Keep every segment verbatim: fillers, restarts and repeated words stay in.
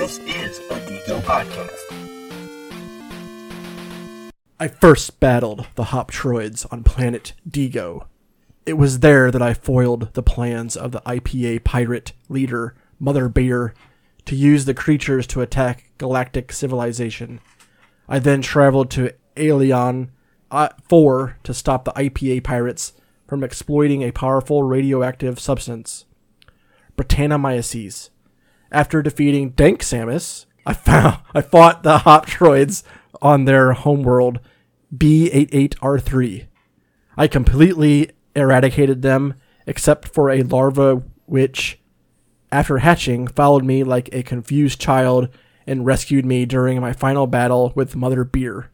This is a Digo Podcast. I first battled the Hop Droids on planet Digo. It was there that I foiled the plans of the I P A pirate leader, Mother Beer, to use the creatures to attack galactic civilization. I then traveled to Alien four to stop the I P A pirates from exploiting a powerful radioactive substance, Britannomyces. After defeating Dank Samus, I found I fought the Hop Droids on their homeworld B eighty-eight R three. I completely eradicated them, except for a larva which, after hatching, followed me like a confused child and rescued me during my final battle with Mother Beer.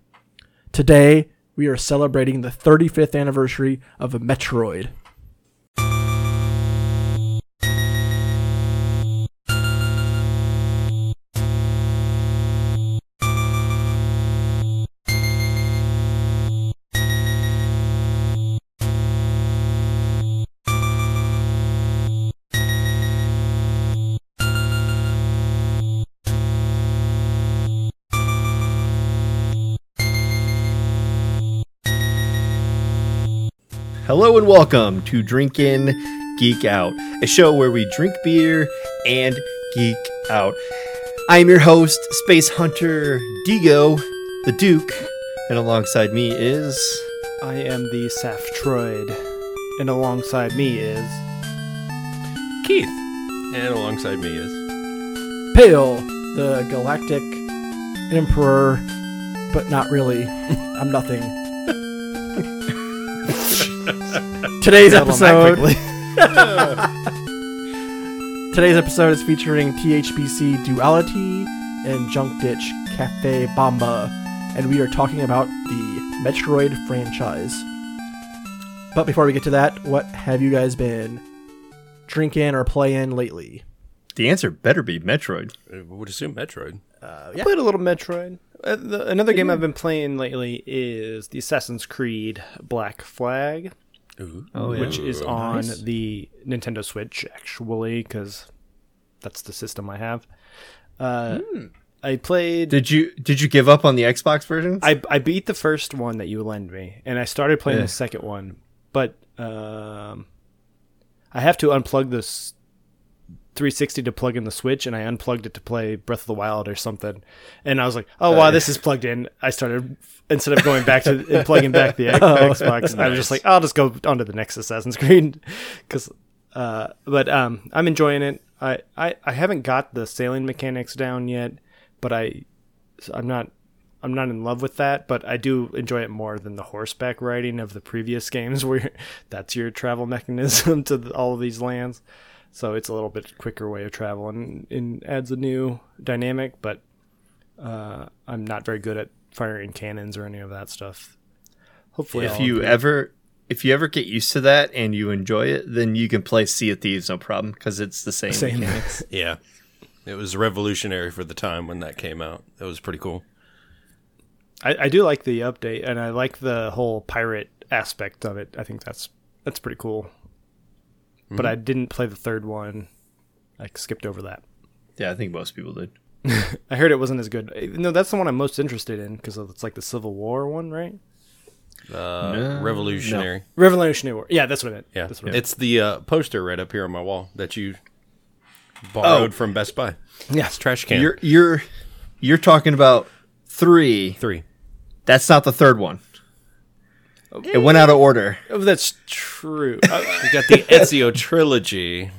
Today, we are celebrating the thirty-fifth anniversary of Metroid. Hello and welcome to Drink In, Geek Out, a show where we drink beer and geek out. I am your host, Space Hunter Digo, the Duke, and alongside me is... I am the Saftroid, and alongside me is... Keith, and alongside me is... Pale, the Galactic Emperor, but not really. I'm nothing. Today's episode Today's episode is featuring T H B C Duality and Junk Ditch Cafe Bomba, and we are talking about the Metroid franchise. But before we get to that, what have you guys been drinking or playing lately? The answer better be Metroid. I would assume Metroid. Uh, yeah. I played a little Metroid. Uh, the, another game I've been playing lately is the Assassin's Creed Black Flag. Ooh, which is on nice. The Nintendo Switch, actually, because that's the system I have. Uh, mm. I played. Did you did you give up on the Xbox versions? I I beat the first one that you lend me, and I started playing yeah. the second one, but um, I have to unplug this three sixty to plug in the Switch, and I unplugged it to play Breath of the Wild or something, and I was like, oh wow, this is plugged in. I started, instead of going back to and plugging back the Xbox, nice. I was just like, I'll just go onto the next Assassin's Creed, because uh but um I'm enjoying it. I, I I haven't got the sailing mechanics down yet, but I I'm not I'm not in love with that, but I do enjoy it more than the horseback riding of the previous games, where that's your travel mechanism to the, all of these lands. So it's a little bit quicker way of traveling and adds a new dynamic, but uh, I'm not very good at firing cannons or any of that stuff. Hopefully, if you ever if you ever get used to that and you enjoy it, then you can play Sea of Thieves no problem, because it's the same. same. mechanics. Yeah, it was revolutionary for the time when that came out. That was pretty cool. I, I do like the update, and I like the whole pirate aspect of it. I think that's that's pretty cool. But mm-hmm. I didn't play the third one. I skipped over that. Yeah, I think most people did. I heard it wasn't as good. No, that's the one I'm most interested in, because it's like the Civil War one, right? Uh, no. Revolutionary. No. Revolutionary War. Yeah, that's what I meant. Yeah. That's what I meant. It's the uh, poster right up here on my wall that you borrowed oh. from Best Buy. Yeah. It's trash can. You're, you're, you're talking about three. Three. That's not the third one. It went out of order. Oh, that's true. We got the Ezio trilogy.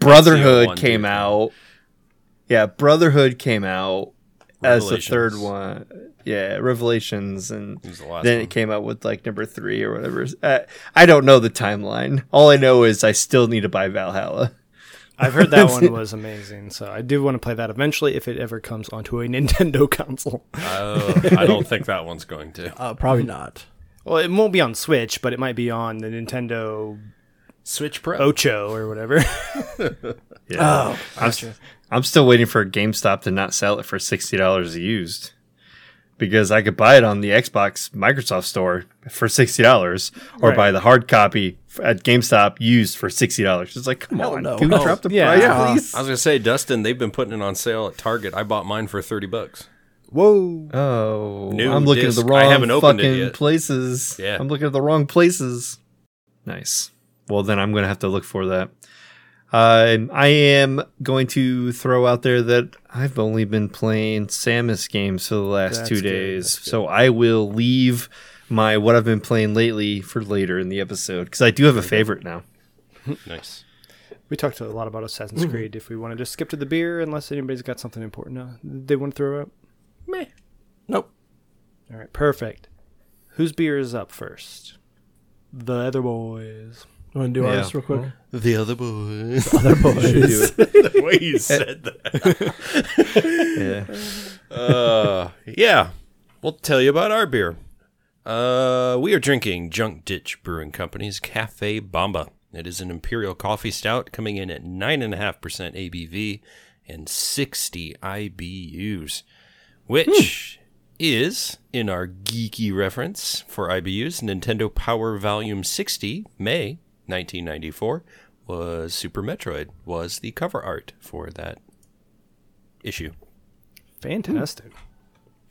Brotherhood Ezio one, came two, out. Three. Yeah, Brotherhood came out as the third one. Yeah, Revelations, and it the then one. It came out with like number three or whatever. Uh, I don't know the timeline. All I know is I still need to buy Valhalla. I've heard that one was amazing, so I do want to play that eventually if it ever comes onto a Nintendo console. uh, I don't think that one's going to. Uh, probably not. Well, it won't be on Switch, but it might be on the Nintendo Switch Pro Ocho or whatever. yeah. Oh, I'm, I'm still waiting for GameStop to not sell it for sixty dollars used, because I could buy it on the Xbox Microsoft store for sixty dollars or right. buy the hard copy at GameStop used for sixty dollars. It's like, come Hell on, no. can we oh, drop the yeah, price, yeah. please? I was going to say, Dustin, they've been putting it on sale at Target. I bought mine for thirty bucks. Whoa. Oh. New I'm looking disc. at the wrong fucking places. Yeah. I'm looking at the wrong places. Nice. Well, then I'm going to have to look for that. Uh, I am going to throw out there that I've only been playing Samus games for the last That's two good. days. So I will leave my what I've been playing lately for later in the episode because I do have a favorite now. Nice. We talked a lot about Assassin's mm-hmm. Creed. If we want to just skip to the beer, unless anybody's got something important uh, they want to throw out. Meh. Nope. All right. Perfect. Whose beer is up first? The other boys. You want to do yeah. ours real quick? Well, the other boys. The other boys. The way you said that. yeah. Uh, yeah. We'll tell you about our beer. Uh, we are drinking Junk Ditch Brewing Company's Cafe Bomba. It is an imperial coffee stout coming in at nine point five percent A B V and sixty I B Us, which... Hmm. is, in our geeky reference for I B Us, Nintendo Power Volume sixty, May nineteen ninety-four, was Super Metroid, was the cover art for that issue. Fantastic. Mm.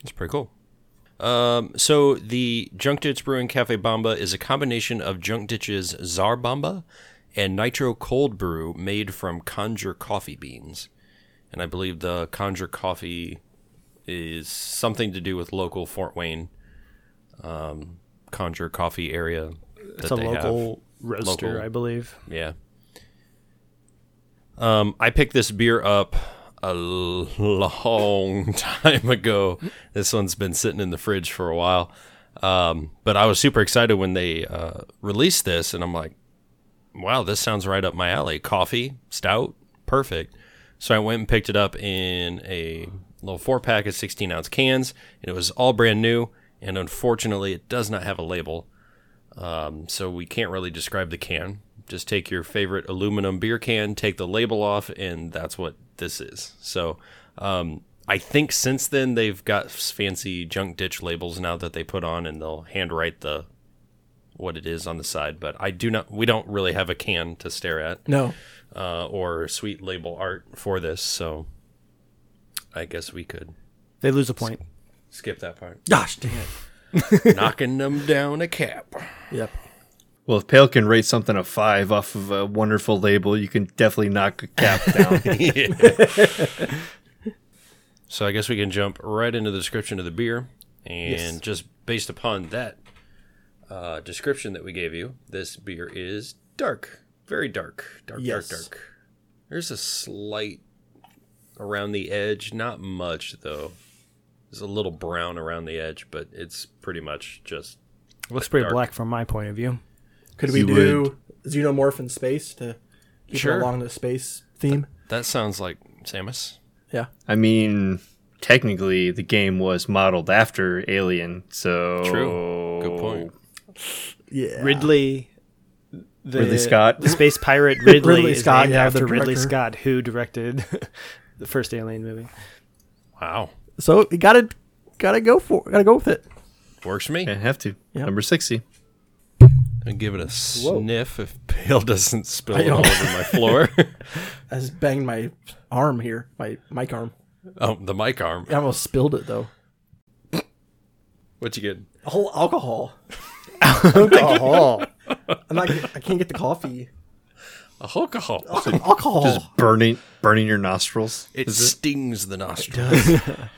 That's pretty cool. Um, so the Junk Ditch Brewing Cafe Bomba is a combination of Junk Ditch's Tsar Bomba and Nitro Cold Brew made from Conjure Coffee beans. And I believe the Conjure Coffee... is something to do with local Fort Wayne um, Conjure Coffee area. It's a local roaster, local, I believe. Yeah. Um, I picked this beer up a long time ago. This one's been sitting in the fridge for a while. Um, but I was super excited when they uh, released this, and I'm like, wow, this sounds right up my alley. Coffee, stout, perfect. So I went and picked it up in a... little four-pack of sixteen-ounce cans, and it was all brand new, and unfortunately, it does not have a label, um, so we can't really describe the can. Just take your favorite aluminum beer can, take the label off, and that's what this is. So um, I think since then, they've got fancy Junk Ditch labels now that they put on, and they'll handwrite the what it is on the side, but I do not. We don't really have a can to stare at. No. Uh, or sweet label art for this, so... I guess we could. They lose a point. Skip that part. Gosh, dang it. Knocking them down a cap. Yep. Well, if Pale can rate something a five off of a wonderful label, you can definitely knock a cap down. So I guess we can jump right into the description of the beer. And yes. just based upon that uh, description that we gave you, this beer is dark. Very dark. Dark, yes. dark, dark. There's a slight... around the edge, not much though. There's a little brown around the edge, but it's pretty much just. It looks pretty dark. Black from my point of view. Could we you do would. Xenomorph in space to keep sure. it along the space theme? Th- that sounds like Samus. Yeah. I mean, technically, the game was modeled after Alien, so true. Good point. Yeah. Ridley. The, Ridley Scott, the space pirate Ridley, Ridley is Scott, named yeah, after Ridley Scott, who directed. The first Alien movie. Wow. So you gotta gotta go for gotta go with it. Works for me. I have to. Yep. Number sixty. And give it a Whoa. sniff if Pale doesn't spill it all over my floor. I just banged my arm here. My mic arm. Oh, the mic arm. I almost spilled it though. What'd you get? A whole alcohol. alcohol. I'm not I can't get the coffee. Alcohol. Alcohol. Just burning burning your nostrils. It stings it? the nostrils. It does.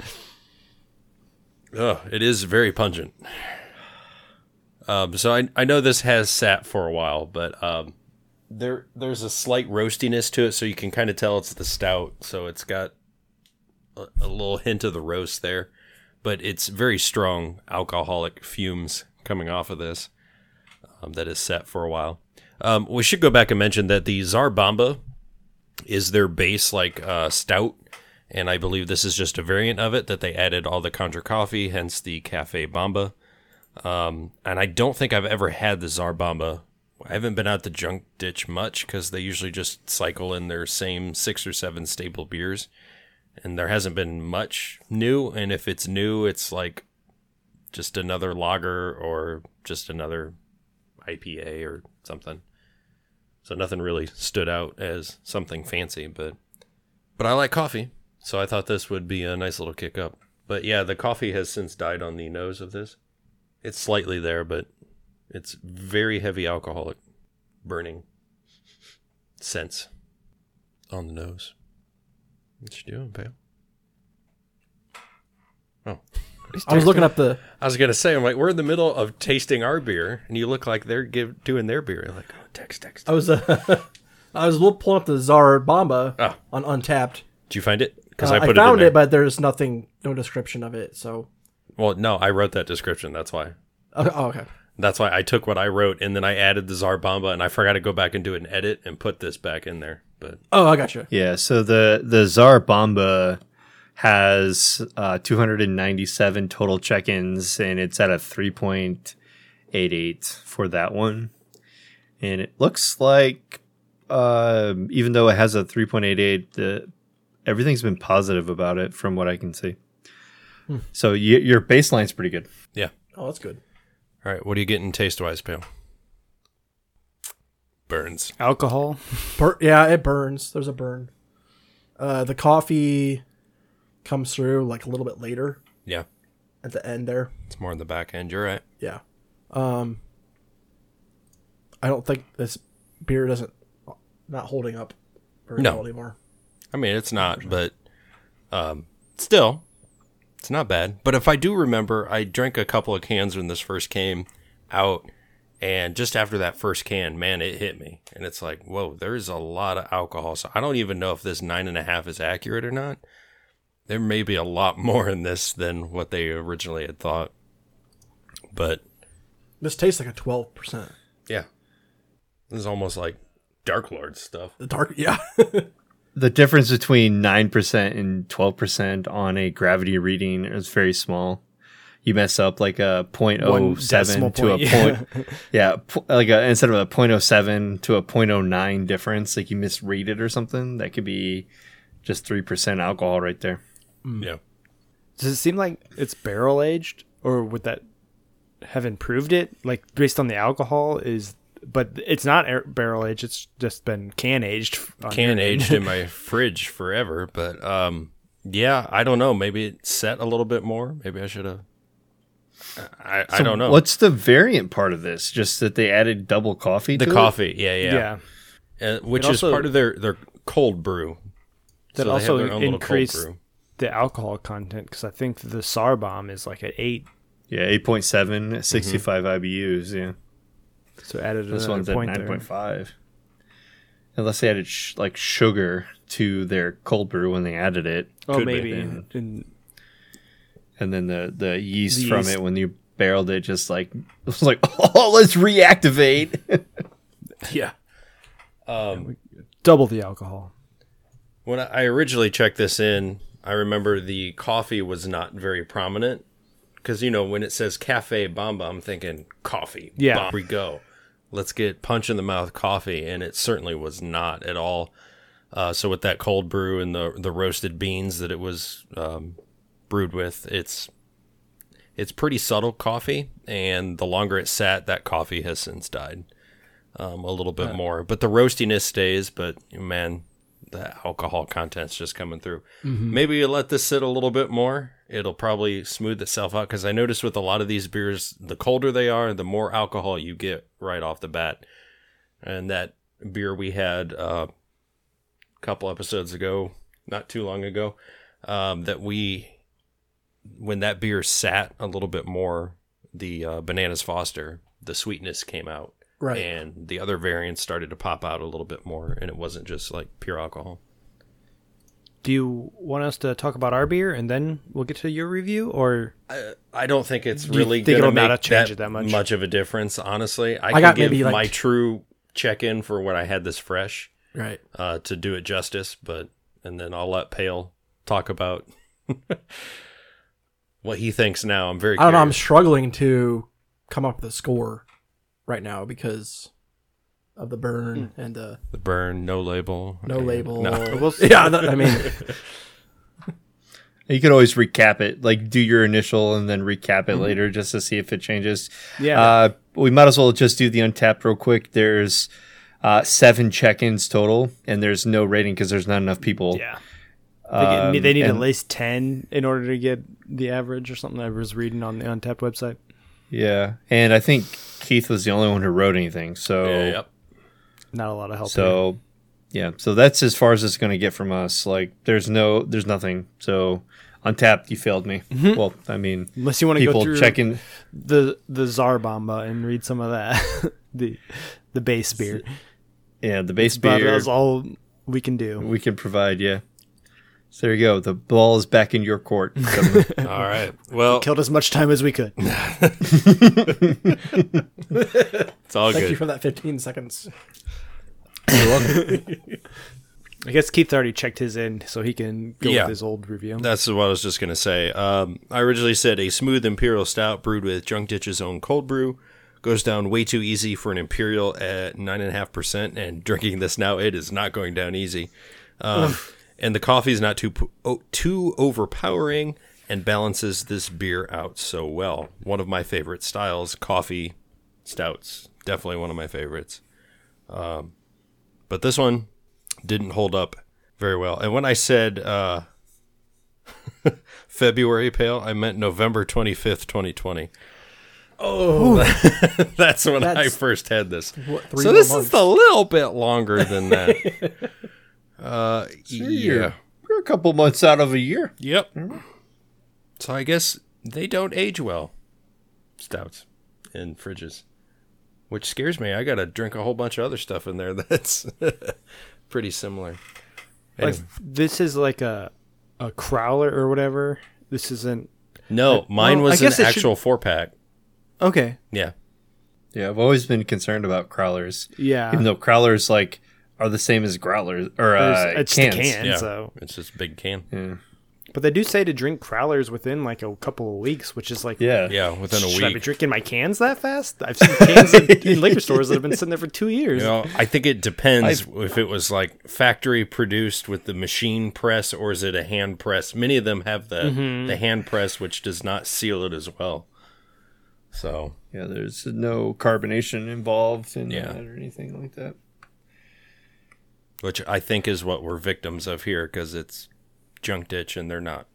Oh, it is very pungent. Um, so I I know this has sat for a while, but um, there there's a slight roastiness to it, so you can kind of tell it's the stout. So it's got a, a little hint of the roast there, but it's very strong alcoholic fumes coming off of this um, that is sat for a while. Um, we should go back and mention that the Tsar Bomba is their base, like, uh, stout, and I believe this is just a variant of it that they added all the Conjure Coffee, hence the Cafe Bomba. Um, and I don't think I've ever had the Tsar Bomba. I haven't been out the Junk Ditch much because they usually just cycle in their same six or seven staple beers, and there hasn't been much new, and if it's new, it's like just another lager or just another I P A or something. So nothing really stood out as something fancy, but but I like coffee, so I thought this would be a nice little kick up. But yeah, the coffee has since died on the nose of this. It's slightly there, but it's very heavy alcoholic burning scents on the nose. What you doing, Pale? Oh. I was looking up the... I was going to say, I'm like, we're in the middle of tasting our beer, and you look like they're give, doing their beer. You're like, oh, text, text. text. I was uh, I was pulling up the Tsar Bomba oh. on Untappd. Did you find it? Because uh, I, I found it, it, but there's nothing, no description of it, so... Well, no, I wrote that description, that's why. Oh, oh, okay. That's why I took what I wrote, and then I added the Tsar Bomba, and I forgot to go back and do an edit and put this back in there. But Oh, I gotcha. Yeah, so the, the Tsar Bomba... has uh, two hundred ninety-seven total check-ins, and it's at a three point eight eight for that one. And it looks like, uh, even though it has a three point eight eight, uh, everything's been positive about it from what I can see. Hmm. So y- your baseline's pretty good. Yeah. Oh, that's good. All right, what are you getting taste-wise, Pale? Burns. Alcohol? Bur- yeah, it burns. There's a burn. Uh, the coffee... comes through like a little bit later. Yeah. At the end there. It's more in the back end. You're right. Yeah. Um, I don't think this beer doesn't, not holding up very no. well anymore. I mean, it's not, but um, still, it's not bad. But if I do remember, I drank a couple of cans when this first came out. And just after that first can, man, it hit me. And it's like, whoa, there's a lot of alcohol. So I don't even know if this nine and a half is accurate or not. There may be a lot more in this than what they originally had thought, but this tastes like a twelve percent. Yeah, this is almost like Dark Lord stuff. The dark, yeah. The difference between nine percent and twelve percent on a gravity reading is very small. You mess up like a point oh seven to point, a yeah. point, yeah, like a, instead of a point oh seven to a point oh nine difference, like you misread it or something. That could be just three percent alcohol right there. Mm. Yeah. Does it seem like it's barrel aged, or would that have improved it? Like based on the alcohol is, but it's not air, barrel aged. It's just been can aged. Can aged in my fridge forever. But um, yeah, I don't know. Maybe it set a little bit more. Maybe I should have. I, I, so I don't know. What's the variant part of this? Just that they added double coffee. The to coffee. It? Yeah, yeah, yeah. Uh, which also, is part of their their cold brew. That so also increased the alcohol content, because I think the Tsar Bomb is like at eight. Yeah, eight point seven, sixty-five mm-hmm. I B Us, yeah. So added this one's point at nine point five. Unless they added sh- like sugar to their cold brew when they added it. Oh, could maybe. Been. And, and then the, the yeast the from yeast. it, when you barreled it, just like, it was like, oh, let's reactivate. yeah. Um, yeah double the alcohol. When I originally checked this in, I remember the coffee was not very prominent. Because, you know, when it says Cafe Bomba, I'm thinking coffee. Yeah. Bomb, here we go. Let's get punch in the mouth coffee. And it certainly was not at all. Uh, so with that cold brew and the the roasted beans that it was um, brewed with, it's it's pretty subtle coffee. And the longer it sat, that coffee has since died um, a little bit yeah. more. But the roastiness stays. But, man... the alcohol content's just coming through. Mm-hmm. Maybe you let this sit a little bit more. It'll probably smooth itself out, because I noticed with a lot of these beers, the colder they are, the more alcohol you get right off the bat. And that beer we had uh, a couple episodes ago, not too long ago, um, that we, when that beer sat a little bit more, the uh, Bananas Foster, the sweetness came out. Right. And the other variants started to pop out a little bit more, and it wasn't just like pure alcohol. Do you want us to talk about our beer and then we'll get to your review, or I, I don't think it's really going to make change that, it that much? much of a difference. Honestly, I, I can got give maybe like... my true check-in for when I had this fresh, right? Uh, to do it justice, but and then I'll let Pale talk about what he thinks now. I'm very. I don't curious. know. I'm struggling to come up with a score right now because of the burn and the the burn, no label, no label. No. yeah, I mean, You could always recap it, like do your initial and then recap it mm-hmm. later just to see if it changes. Yeah. Uh, we might as well just do the Untappd real quick. There's uh, seven check-ins total, and there's no rating because there's not enough people. Yeah. Um, they, get, they need and, at least ten in order to get the average or something I was reading on the Untappd website. Yeah. And I think Keith was the only one who wrote anything. So yeah, yep. Not a lot of help. So. Here. Yeah, so that's as far as it's going to get from us. Like, there's no, there's nothing. So, Untappd, you failed me. Mm-hmm. Well, I mean, unless you want to go through checking the the Tsar Bomba and read some of that, the the base beer. Yeah, the base but beer. That's all we can do. We can provide, yeah. So there you go. The ball is back in your court. All right. Well, we killed as much time as we could. It's all Thank good. Thank you for that fifteen seconds. You're welcome. I guess Keith already checked his in, so he can go yeah. with his old review. That's what I was just going to say. Um, I originally said a smooth imperial stout brewed with Junk Ditch's own cold brew. Goes down way too easy for an imperial at nine point five percent, and drinking this now, it is not going down easy. Um, and the coffee is not too po- too overpowering and balances this beer out so well. One of my favorite styles, coffee stouts. Definitely one of my favorites. Um But this one didn't hold up very well. And when I said uh, February Pale, I meant November twenty-fifth, twenty twenty. Oh, that's when that's, I first had this. What, so this months. Is a little bit longer than that. uh, sure, yeah. We're a couple months out of a year. Yep. Mm-hmm. So I guess they don't age well, stouts in fridges. Which scares me. I got to drink a whole bunch of other stuff in there that's pretty similar. Anyway. Like this is like a a crowler or whatever. This isn't... No, uh, mine well, was an actual should... four-pack. Okay. Yeah. Yeah, I've always been concerned about crowlers. Yeah. Even though crowlers like are the same as growlers or uh, it's cans. It's can, yeah. so... It's just a big can. Yeah. But they do say to drink crowlers within like a couple of weeks, which is like, yeah, yeah, within a week. Should I be drinking my cans that fast? I've seen cans in, in liquor stores that have been sitting there for two years. You know, I think it depends I've, if it was like factory produced with the machine press or is it a hand press. Many of them have the mm-hmm. the hand press, which does not seal it as well. So yeah, there's no carbonation involved in yeah. that or anything like that. Which I think is what we're victims of here because it's. Junk Ditch, and they're not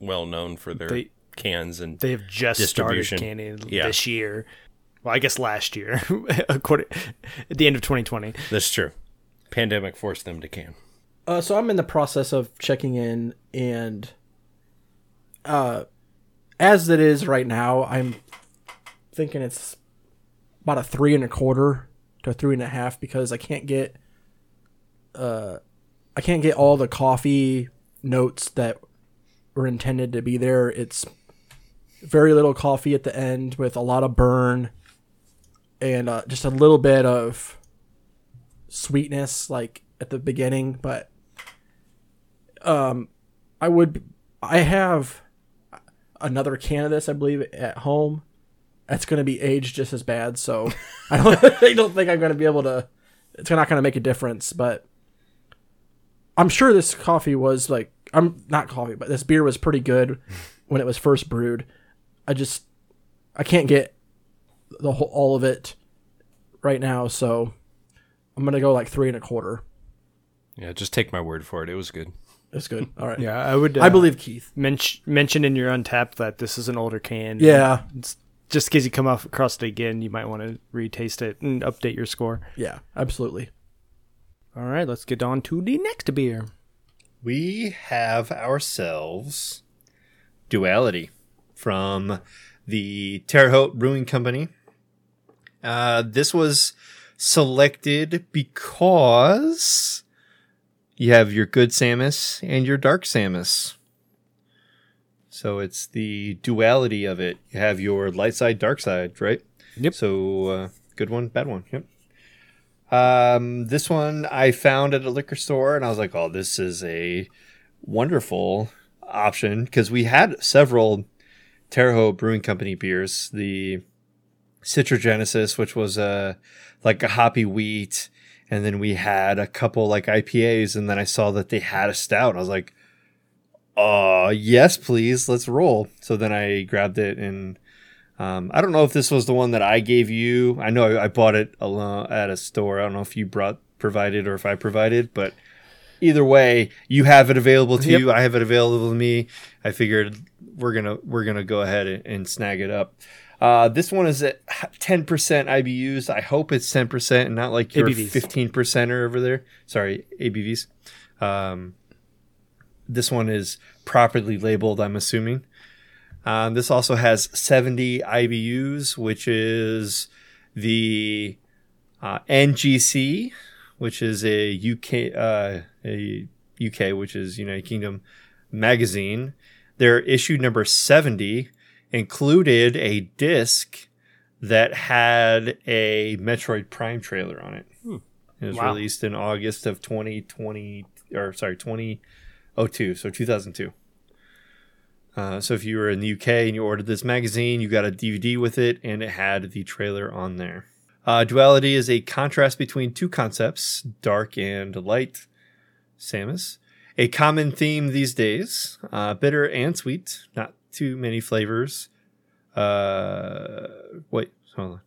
well known for their they, cans and they have just distribution. Started canning yeah. this year. Well, I guess last year, according at the end of twenty twenty. That's true. Pandemic forced them to can. Uh, so I'm in the process of checking in, and uh, as it is right now, I'm thinking it's about a three and a quarter to a three and a half because I can't get uh, I can't get all the coffee. Notes that were intended to be there. It's very little coffee at the end with a lot of burn and uh, just a little bit of sweetness like at the beginning, but um I would I have another can of this I believe at home that's going to be aged just as bad, so I don't I don't think I'm going to be able to it's not going to make a difference, but I'm sure this coffee was like, I'm not coffee, but this beer was pretty good when it was first brewed. I just, I can't get the whole, all of it right now. So I'm going to go like three and a quarter. Yeah. Just take my word for it. It was good. It's good. All right. Yeah. I would, uh, I believe Keith men- mentioned in your Untappd that this is an older can. Yeah. It's just in case you come off across it again, you might want to retaste it and update your score. Yeah, absolutely. All right, let's get on to the next beer. We have ourselves Duality from the Terre Haute Brewing Company. Uh, this was selected because you have your Good Samus and your Dark Samus. So it's the duality of it. You have your light side, dark side, right? Yep. So uh, good one, bad one, yep. Um, this one I found at a liquor store and I was like, oh, this is a wonderful option because we had several Terre Haute Brewing Company beers, the Citrogenesis, which was a, like a hoppy wheat. And then we had a couple like I P As and then I saw that they had a stout. I was like, uh, yes, please, let's roll. So then I grabbed it, and um, I don't know if this was the one that I gave you. I know I, I bought it alone at a store. I don't know if you brought provided or if I provided, but either way, you have it available to yep. you. I have it available to me. I figured we're gonna we're gonna go ahead and, and snag it up. Uh, this one is at ten percent I B Us. I hope it's ten percent and not like your A B Vs. fifteen percenter over there. Sorry, A B Vs. Um, this one is properly labeled, I'm assuming. Um, this also has seventy I B Us, which is the uh, N G C, which is a U K, uh, a U K, which is United Kingdom magazine. Their issue number seventy included a disc that had a Metroid Prime trailer on it. Hmm. It was wow. released in August of twenty twenty, or sorry, twenty oh two, so two thousand two. Uh, so if you were in the U K and you ordered this magazine, you got a D V D with it, and it had the trailer on there. Uh, Duality is a contrast between two concepts, dark and light Samus. A common theme these days, uh, bitter and sweet, not too many flavors. Uh, wait, hold on.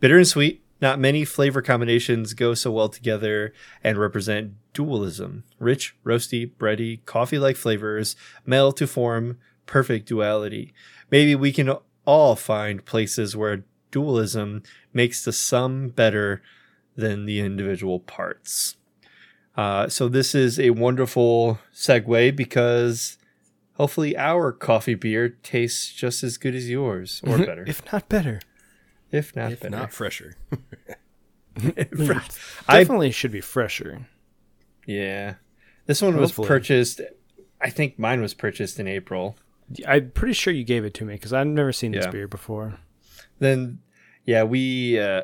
Bitter and sweet. Not many flavor combinations go so well together and represent dualism. Rich, roasty, bready, coffee-like flavors meld to form perfect duality. Maybe we can all find places where dualism makes the sum better than the individual parts. Uh, so this is a wonderful segue because hopefully our coffee beer tastes just as good as yours, or better. If not better. If not if better. If not fresher. Definitely I, should be fresher. Yeah. This one was Hopefully. purchased, I think mine was purchased in April. I'm pretty sure you gave it to me because I've never seen this yeah. beer before. Then, yeah, we, uh,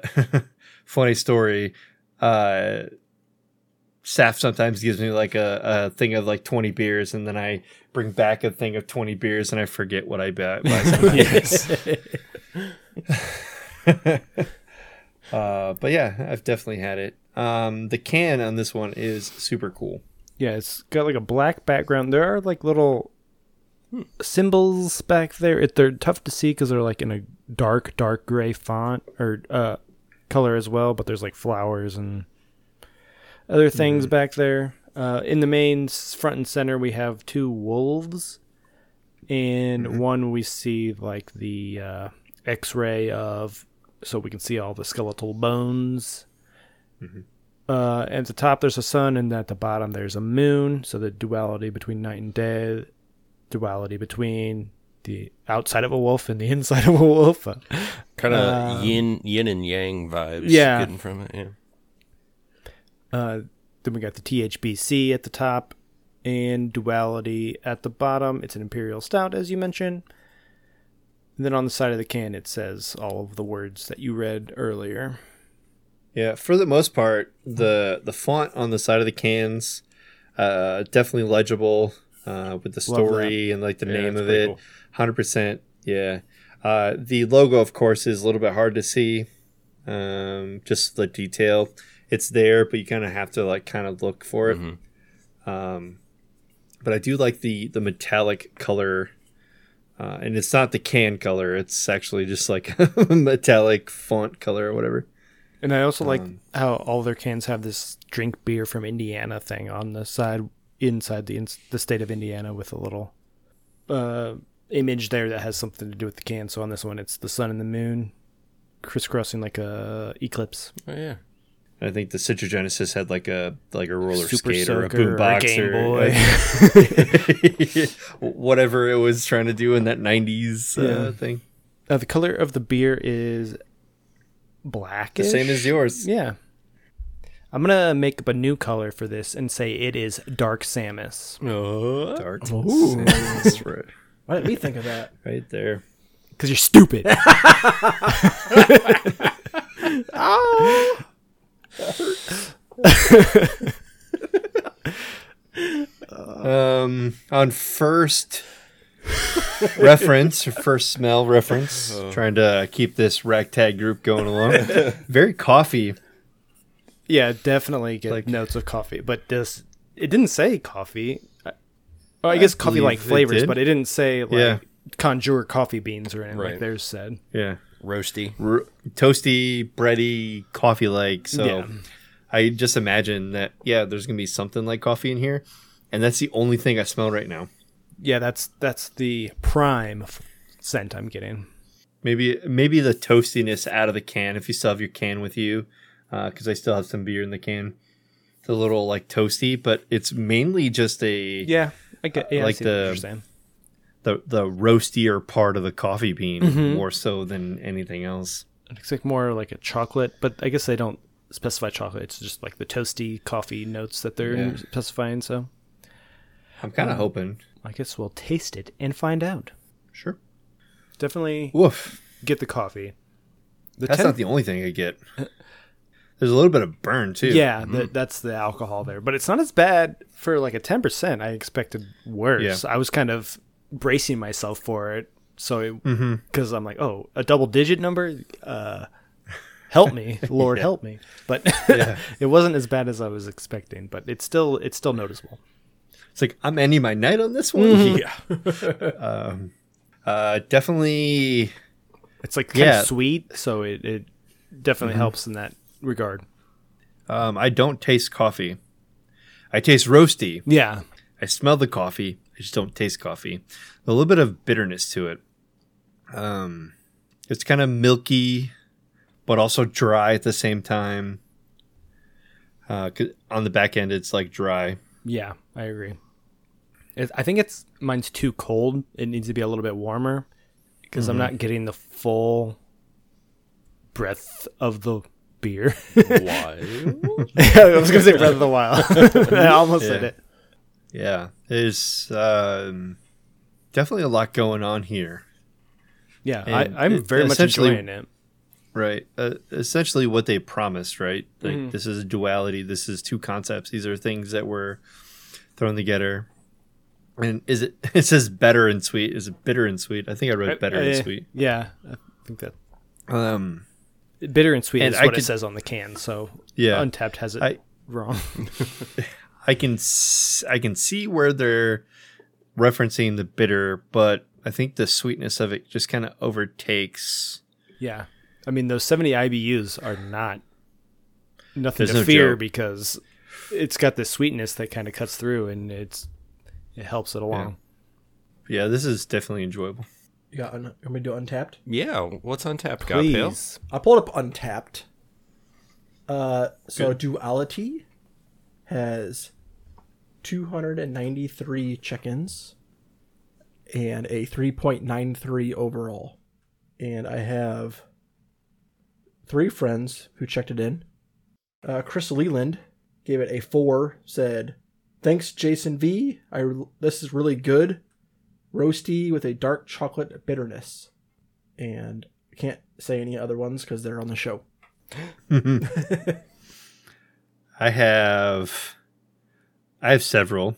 funny story, uh, Saf sometimes gives me like a, a thing of like twenty beers, and then I bring back a thing of twenty beers, and I forget what I buy. Yes. uh, but yeah, I've definitely had it. Um, the can on this one is super cool. Yeah, it's got like a black background. There are like little symbols back there. It, they're tough to see because they're like in a dark, dark gray font or uh, color as well, but there's like flowers and other things mm. back there. Uh, in the main front and center, we have two wolves, and mm-hmm. one we see like the uh, X-ray of, so we can see all the skeletal bones. Mm-hmm. Uh, at the top, there's a sun, and at the bottom, there's a moon. So the duality between night and day, duality between the outside of a wolf and the inside of a wolf. Kind of um, yin, yin and yang vibes. Yeah, getting from it. Yeah. Uh, then we got the T H B C at the top and Duality at the bottom. It's an Imperial Stout, as you mentioned. And then on the side of the can, it says all of the words that you read earlier. Yeah, for the most part, the the font on the side of the cans, uh, definitely legible uh, with the story and like the yeah, name of it. Cool. one hundred percent. Yeah. Uh, the logo, of course, is a little bit hard to see. Um, just the detail. It's there, but you kind of have to like kind of look for it. Mm-hmm. Um, but I do like the the metallic color, uh, and it's not the can color. It's actually just like a metallic font color or whatever. And I also um, like how all their cans have this drink beer from Indiana thing on the side inside the in- the state of Indiana with a little uh, image there that has something to do with the can. So on this one, it's the sun and the moon crisscrossing like a eclipse. Oh yeah. I think the Citra Genesis had like a like a roller Super skate or a boombox or, or Boy. whatever it was trying to do in that nineties yeah. uh, thing. Uh, the color of the beer is blackish. The same as yours. Yeah. I'm going to make up a new color for this and say it is Dark Samus. Oh. Dark Ooh. Samus. Right. Why did we think of that? Right there. Because you're stupid. Oh. um, on first reference, first smell reference, oh. trying to keep this ragtag group going along. Very coffee. Yeah, definitely get like, notes of coffee, but this it didn't say coffee. Well, I, I guess coffee-like flavors, but it didn't say like yeah. Conjure coffee beans or anything right. like theirs said. Yeah, roasty, Ro- toasty, bready, coffee-like. So yeah. I just imagine that yeah, there's gonna be something like coffee in here, and that's the only thing I smell right now. Yeah, that's that's the prime f- scent I'm getting. Maybe maybe the toastiness out of the can, if you still have your can with you, because uh, I still have some beer in the can. It's a little like toasty, but it's mainly just a yeah, I get yeah, uh, like I the the the roastier part of the coffee bean mm-hmm. more so than anything else. It's like more like a chocolate, but I guess they don't specify chocolate. It's just like the toasty coffee notes that they're yeah. specifying. So I'm kind of um, hoping. I guess we'll taste it and find out. Sure. Definitely Woof. Get the coffee. The that's ten- not the only thing I get. There's a little bit of burn, too. Yeah, mm-hmm. the, that's the alcohol there. But it's not as bad for like a ten percent. I expected worse. Yeah. I was kind of bracing myself for it. So, because mm-hmm. I'm like, oh, a double-digit number? Uh, help me. Lord, yeah. help me. But yeah. it wasn't as bad as I was expecting. But it's still it's still noticeable. It's like, I'm ending my night on this one. Mm-hmm. Yeah. um, uh, definitely. It's like kind yeah. of sweet, so it, it definitely mm-hmm. helps in that regard. Um, I don't taste coffee. I taste roasty. Yeah. I smell the coffee. I just don't taste coffee. A little bit of bitterness to it. Um, it's kind of milky, but also dry at the same time. Uh, on the back end, it's like dry. Yeah, I agree. I think it's mine's too cold. It needs to be a little bit warmer because mm-hmm. I'm not getting the full breadth of the beer. Why? I was going to say Breath of the Wild. I almost yeah. said it. Yeah. There's um, definitely a lot going on here. Yeah, and I, I'm it, very much enjoying it. Right. Uh, essentially what they promised, right? Like mm. this is a duality. This is two concepts. These are things that were thrown together. And is it, it says better and sweet. Is it bitter and sweet? I think I wrote better I, I, and sweet. Yeah. I think that. Um, bitter and sweet and is I what can, it says on the can. So yeah, Untappd has it I, wrong. I can, I can see where they're referencing the bitter, but I think the sweetness of it just kind of overtakes. Yeah. I mean, those seventy I B Us are not nothing There's to no fear joke. Because it's got this sweetness that kind of cuts through and it's it helps it along. Yeah, yeah this is definitely enjoyable. You got un- you want me to do Untappd? Yeah, what's Untappd? Please, got, I pulled up Untappd. Uh, so Good. Duality has two hundred and ninety-three check-ins and a three point nine three overall, and I have three friends who checked it in. Uh, Chris Leland gave it a four, said, "Thanks, Jason V. I re- this is really good. Roasty with a dark chocolate bitterness." And I can't say any other ones because they're on the show. I have I have several.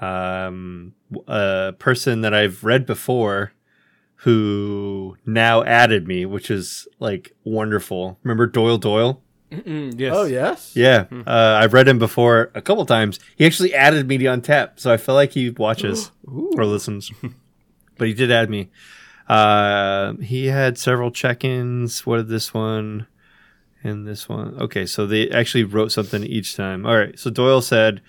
Um, a person that I've read before who now added me, which is like wonderful. Remember Doyle Doyle? Mm-mm, yes. Oh, yes? Yeah. Mm-hmm. Uh, I've read him before a couple times. He actually added me to Untappd, so I feel like he watches or listens. But he did add me. Uh, he had several check-ins. What did this one and this one? Okay, so they actually wrote something each time. All right, so Doyle said,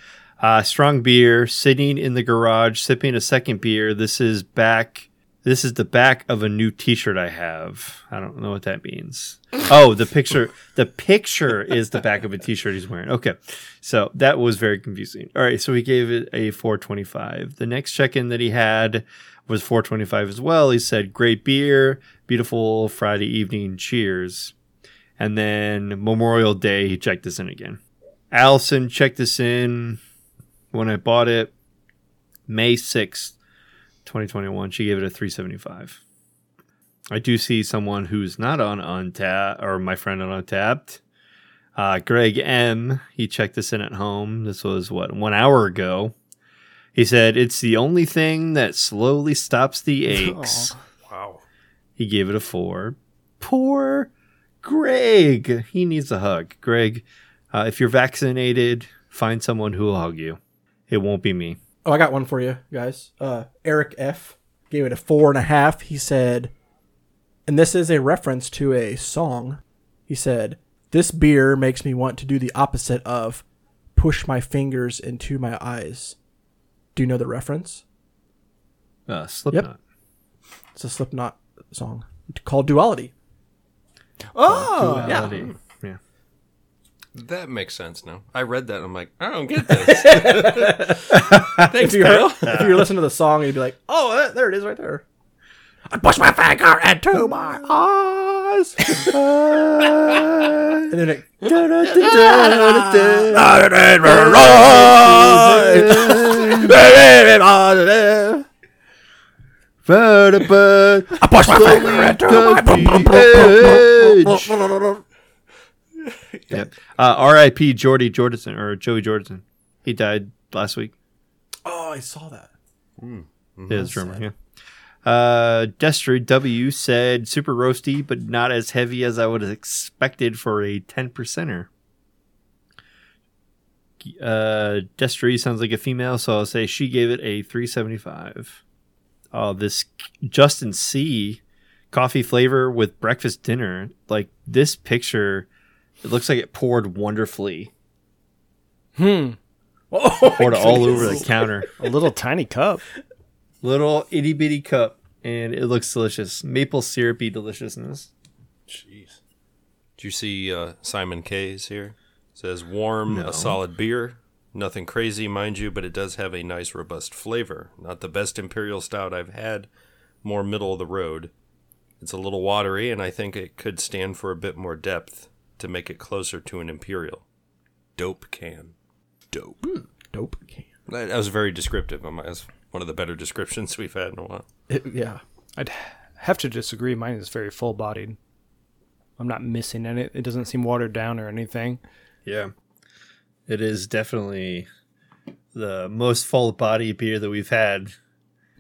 uh, strong beer, sitting in the garage, sipping a second beer. This is back... This is the back of a new T-shirt I have. I don't know what that means. Oh, the picture. The picture is the back of a T-shirt he's wearing. Okay. So that was very confusing. All right. So he gave it a four twenty-five. The next check-in that he had was four twenty-five as well. He said, great beer, beautiful Friday evening, cheers. And then Memorial Day, he checked this in again. Allison checked this in when I bought it, May sixth. twenty twenty-one, she gave it a three seventy-five. I do see someone who's not on Untappd, or my friend on Untappd. Uh, Greg M, he checked this in at home. This was, what, one hour ago. He said, it's the only thing that slowly stops the aches. Oh, wow. He gave it a four. Poor Greg. He needs a hug. Greg, uh, if you're vaccinated, find someone who will hug you. It won't be me. Oh, I got one for you guys. Uh, Eric F. gave it a four and a half. He said, and this is a reference to a song. He said, "This beer makes me want to do the opposite of push my fingers into my eyes." Do you know the reference? Uh, Slipknot. Yep. It's a Slipknot song called Duality. Oh, uh, Duality. Yeah. yeah. That makes sense now. I read that and I'm like, I don't get this. Thanks, if you were, if you were listening to the song, you'd be like, oh, there it is right there. I push my finger into my eyes. And then it... I push my finger into my eyes. Yep. Uh, R I P Jordy Jordison or Joey Jordison. He died last week. Oh, I saw that. Mm. Mm-hmm. Yeah, that's rumor. Yeah. Uh, Destry W said super roasty, but not as heavy as I would have expected for a ten percenter. Uh, Destry sounds like a female, so I'll say she gave it a three seventy five. Oh, this Justin C, coffee flavor with breakfast dinner. Like this picture. It looks like it poured wonderfully. Hmm. Oh, poured all over the counter. A little tiny cup. Little itty bitty cup. And it looks delicious. Maple syrupy deliciousness. Jeez. Did you see uh, Simon K's here? It says warm, no. a solid beer. Nothing crazy, mind you, but it does have a nice, robust flavor. Not the best imperial stout I've had. More middle of the road. It's a little watery, and I think it could stand for a bit more depth. To make it closer to an imperial. Dope can. Dope. Mm, dope can. That, that was very descriptive. That's one of the better descriptions we've had in a while. It, yeah. I'd have to disagree. Mine is very full-bodied. I'm not missing any. It doesn't seem watered down or anything. Yeah. It is definitely the most full-body beer that we've had.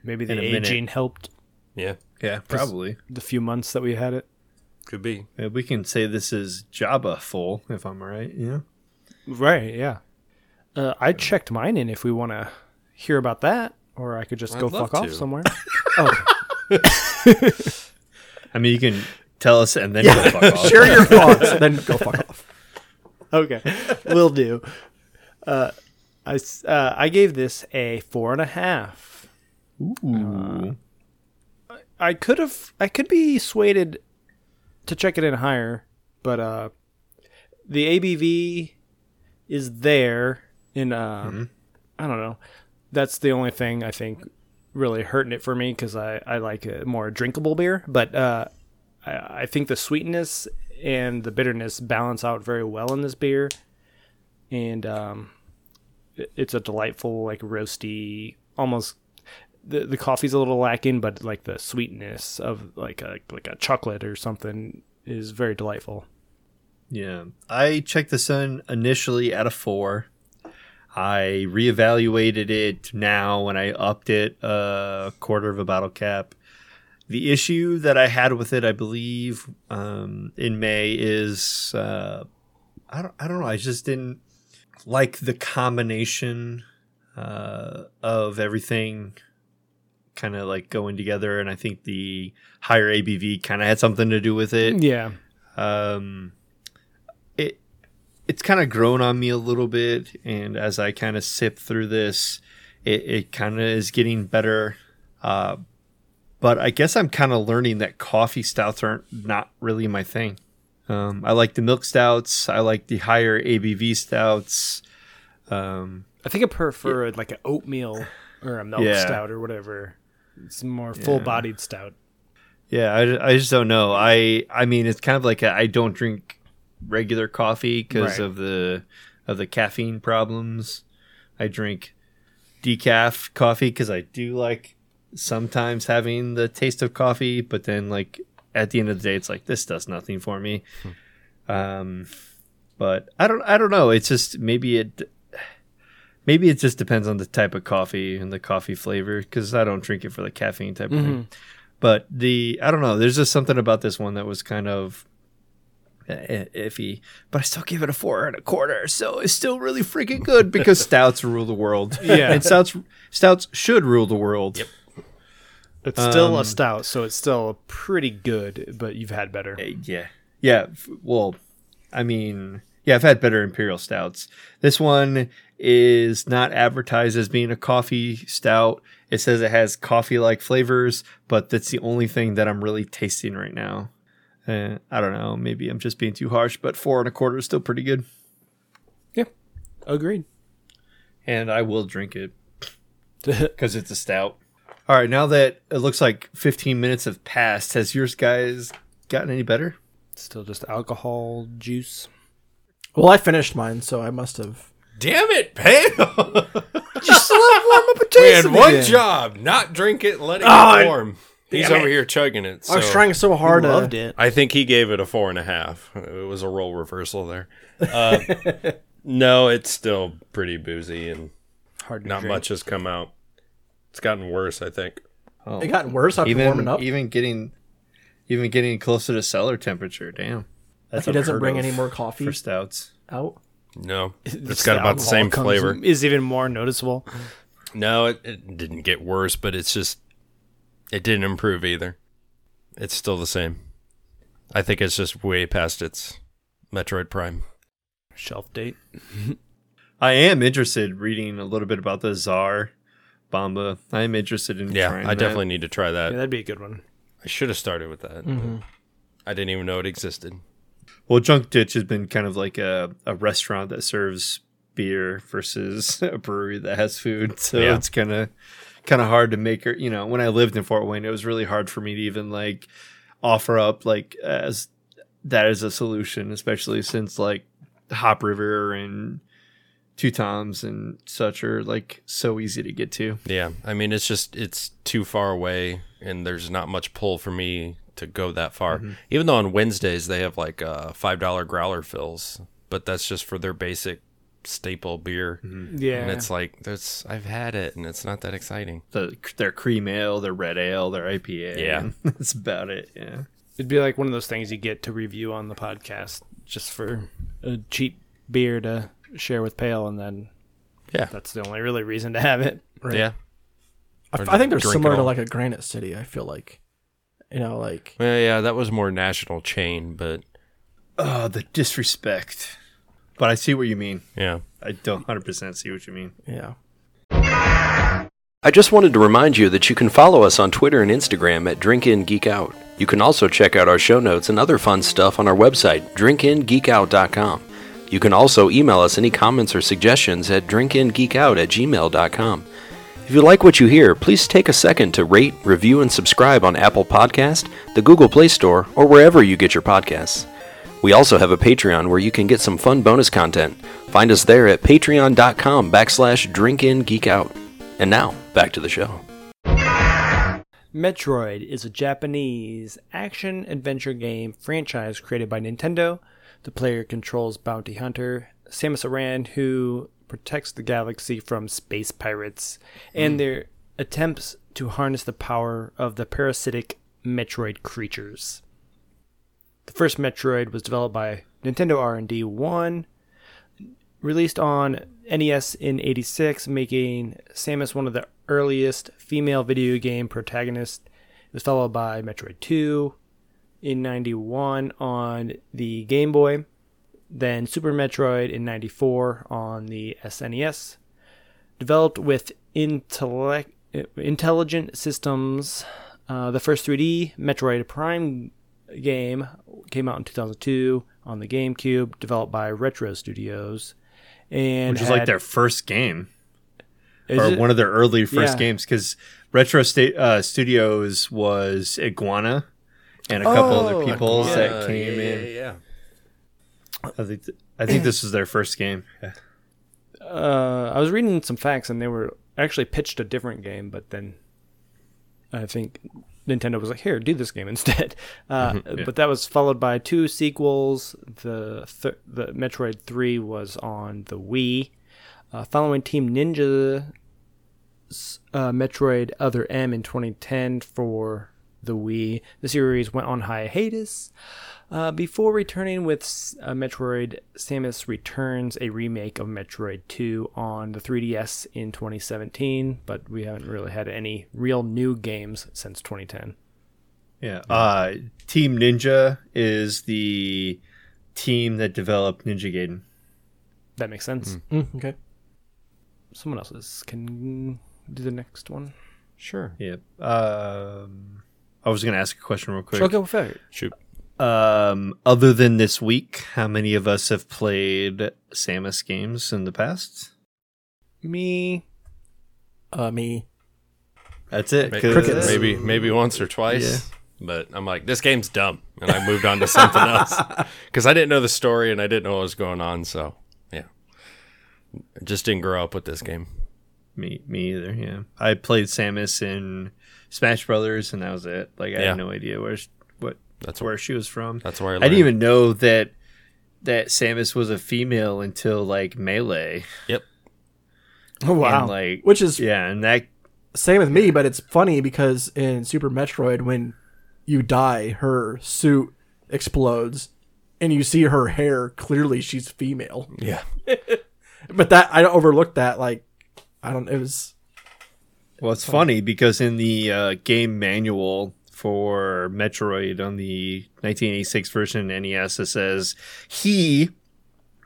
Maybe the aging helped. Yeah. Yeah, probably. The few months that we had it. Could be. We can say this is Jabba full, if I'm right. Yeah. Right. Yeah. Uh, I checked mine in. If we want to hear about that, or I could just I'd go fuck to. off somewhere. Oh. I mean, you can tell us and then yeah. go fuck off. Share your thoughts, then go fuck off. Okay, will do. Uh, I uh, I gave this a four and a half. Ooh. Uh, I, I could have. I could be swayed to check it in higher, but uh, the A B V is there. In uh, mm-hmm. I don't know. That's the only thing I think really hurting it for me because I, I like a more drinkable beer. But uh, I, I think the sweetness and the bitterness balance out very well in this beer, and um, it, it's a delightful like roasty almost. The the coffee's a little lacking, but like the sweetness of like a like a chocolate or something is very delightful. Yeah, I checked this in initially at a four. I reevaluated it now when I upped it a quarter of a bottle cap. The issue that I had with it, I believe, um, in May is uh, I don't I don't know. I just didn't like the combination uh, of everything. Kind of like going together, and I think the higher A B V kind of had something to do with it. Yeah, um, it it's kind of grown on me a little bit, and as I kind of sip through this, it, it kind of is getting better. Uh, but I guess I'm kind of learning that coffee stouts aren't not really my thing. Um, I like the milk stouts. I like the higher A B V stouts. Um, I think I prefer yeah. like an oatmeal or a milk yeah. stout or whatever. It's more full-bodied yeah. stout. Yeah, I, I just don't know. I I mean, it's kind of like a, I don't drink regular coffee because right. of the of the caffeine problems. I drink decaf coffee because I do like sometimes having the taste of coffee, but then like at the end of the day, it's like this does nothing for me. Hmm. Um, but I don't I don't know. It's just maybe it. Maybe it just depends on the type of coffee and the coffee flavor, because I don't drink it for the caffeine type mm-hmm. of thing. But the, I don't know, there's just something about this one that was kind of iffy, but I still give it a four and a quarter. So it's still really freaking good because stouts rule the world. Yeah, and stouts stouts should rule the world. Yep. It's um, still a stout, so it's still pretty good, but you've had better. Yeah, yeah. Well, I mean, yeah, I've had better imperial stouts. This one is not advertised as being a coffee stout. It says it has coffee-like flavors, but that's the only thing that I'm really tasting right now. Uh, I don't know. Maybe I'm just being too harsh, but four and a quarter is still pretty good. Yeah, agreed. And I will drink it because it's a stout. All right, now that it looks like fifteen minutes have passed, has yours guys gotten any better? Still just alcohol juice. Well, I finished mine, so I must have. Damn it, Pale! Just let it warm up and taste it again. We had one job, not drink it, let it oh, get warm. He's over it. Here chugging it. So I was trying so hard. I loved it. I think he gave it a four and a half. It was a role reversal there. Uh, no, it's still pretty boozy and hard to not drink. Much has come out. It's gotten worse, I think. Oh. It got worse after even, warming up? Even getting even getting closer to cellar temperature, damn. That's like it doesn't bring any more coffee for stouts out? No. It's, it's got about the same flavor. Is even more noticeable. No, it, it didn't get worse, but it's just, it didn't improve either. It's still the same. I think it's just way past its Metroid Prime shelf date. I am interested reading a little bit about the Tsar Bomba. I am interested in yeah, trying Yeah, I definitely that. need to try that. Yeah, that'd be a good one. I should have started with that. Mm-hmm. I didn't even know it existed. Well, Junk Ditch has been kind of like a, a restaurant that serves beer versus a brewery that has food. So yeah. it's kind of kind of hard to make her, you know, when I lived in Fort Wayne, it was really hard for me to even like offer up like as that as a solution, especially since like Hop River and Two Toms and such are like so easy to get to. Yeah, I mean, it's just it's too far away, and there's not much pull for me to go that far. Mm-hmm. Even though on Wednesdays they have like uh, five dollar growler fills, but that's just for their basic staple beer. Mm-hmm. Yeah, and it's like that's I've had it, and it's not that exciting. The, their cream ale, their red ale, their I P A. Yeah, that's about it. Yeah, it'd be like one of those things you get to review on the podcast just for a cheap beer to share with Pale, and then yeah, that's the only really reason to have it. Right? Yeah, I, I think they're similar to like a Granite City. I feel like, you know, like yeah, yeah, that was more national chain, but oh, the disrespect. But I see what you mean. Yeah, I don't one hundred percent see what you mean. Yeah. I just wanted to remind you that you can follow us on Twitter and Instagram at Drink In Geek Out. You can also check out our show notes and other fun stuff on our website, drink in geek out dot com. You can also email us any comments or suggestions at drink in geek out at gmail dot com. If you like what you hear, please take a second to rate, review, and subscribe on Apple Podcast, the Google Play Store, or wherever you get your podcasts. We also have a Patreon where you can get some fun bonus content. Find us there at patreon.com backslash drinkingeekout. And now, back to the show. Metroid is a Japanese action-adventure game franchise created by Nintendo. The player controls bounty hunter Samus Aran, who protects the galaxy from space pirates and mm. their attempts to harness the power of the parasitic Metroid creatures. The first Metroid was developed by Nintendo R and D one, released on N E S in eighty-six, making Samus one of the earliest female video game protagonists. It was followed by Metroid two in ninety-one on the Game Boy, then Super Metroid in ninety-four on the S N E S. Developed with intellect, intelligent systems, uh, the first three D Metroid Prime game came out in two thousand two on the GameCube, developed by Retro Studios. And Which is had, like their first game, or it? one of their early first yeah. games, because Retro St- uh, Studios was Iguana. And a couple oh, other people yeah, that came yeah, in. Yeah, yeah. I think th- I think this was their first game. uh, I was reading some facts, and they were actually pitched a different game, but then I think Nintendo was like, "Here, do this game instead." Uh, mm-hmm, yeah. But that was followed by two sequels. The th- the Metroid three was on the Wii, uh, following Team Ninja's uh, Metroid Other M in twenty ten for the Wii, the series went on hiatus uh, before returning with uh, Metroid Samus Returns, a remake of Metroid two on the three D S in twenty seventeen, but we haven't really had any real new games since twenty ten. Yeah. Uh, Team Ninja is the team that developed Ninja Gaiden. That makes sense. Mm. Mm, okay. Someone else's can do the next one. Sure. Yeah. Um, I was going to ask a question real quick. I'll go for it. Shoot. Um, other than this week, how many of us have played Samus games in the past? Me. Uh, me. That's it. Maybe, maybe maybe once or twice. Yeah. But I'm like, this game's dumb. And I moved on to something else. Because I didn't know the story and I didn't know what was going on. So, yeah. I just didn't grow up with this game. Me me either, yeah. I played Samus in Smash Brothers and that was it. Like, I yeah. had no idea where she, what, that's where what, she was from. That's where I learned. I didn't even know that that Samus was a female until, like, Melee. Yep. Oh, wow. And, like, which is... Yeah, and that... Same with me, but it's funny because in Super Metroid, when you die, her suit explodes, and you see her hair. Clearly, she's female. Yeah, but that I overlooked that. Like, I don't. It was. Well, it's funny, funny because in the uh, game manual for Metroid on the nineteen eighty-six version N E S, it says he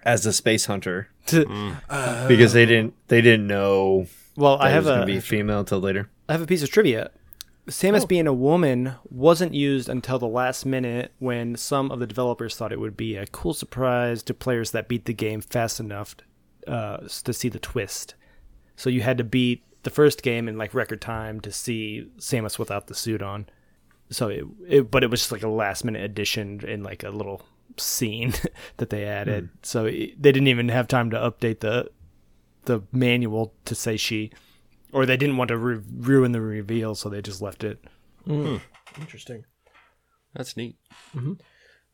as a space hunter mm. uh, because they didn't they didn't know. Well, I have a be female until later. I have a piece of trivia. Samus oh. being a woman wasn't used until the last minute when some of the developers thought it would be a cool surprise to players that beat the game fast enough uh, to see the twist. So you had to beat the first game in like record time to see Samus without the suit on. So, it, it but it was just like a last minute addition in like a little scene that they added. Mm. So it, they didn't even have time to update the. the manual to say she, or they didn't want to re- ruin the reveal, so they just left it. Mm. Hmm. Interesting. That's neat. Mm-hmm.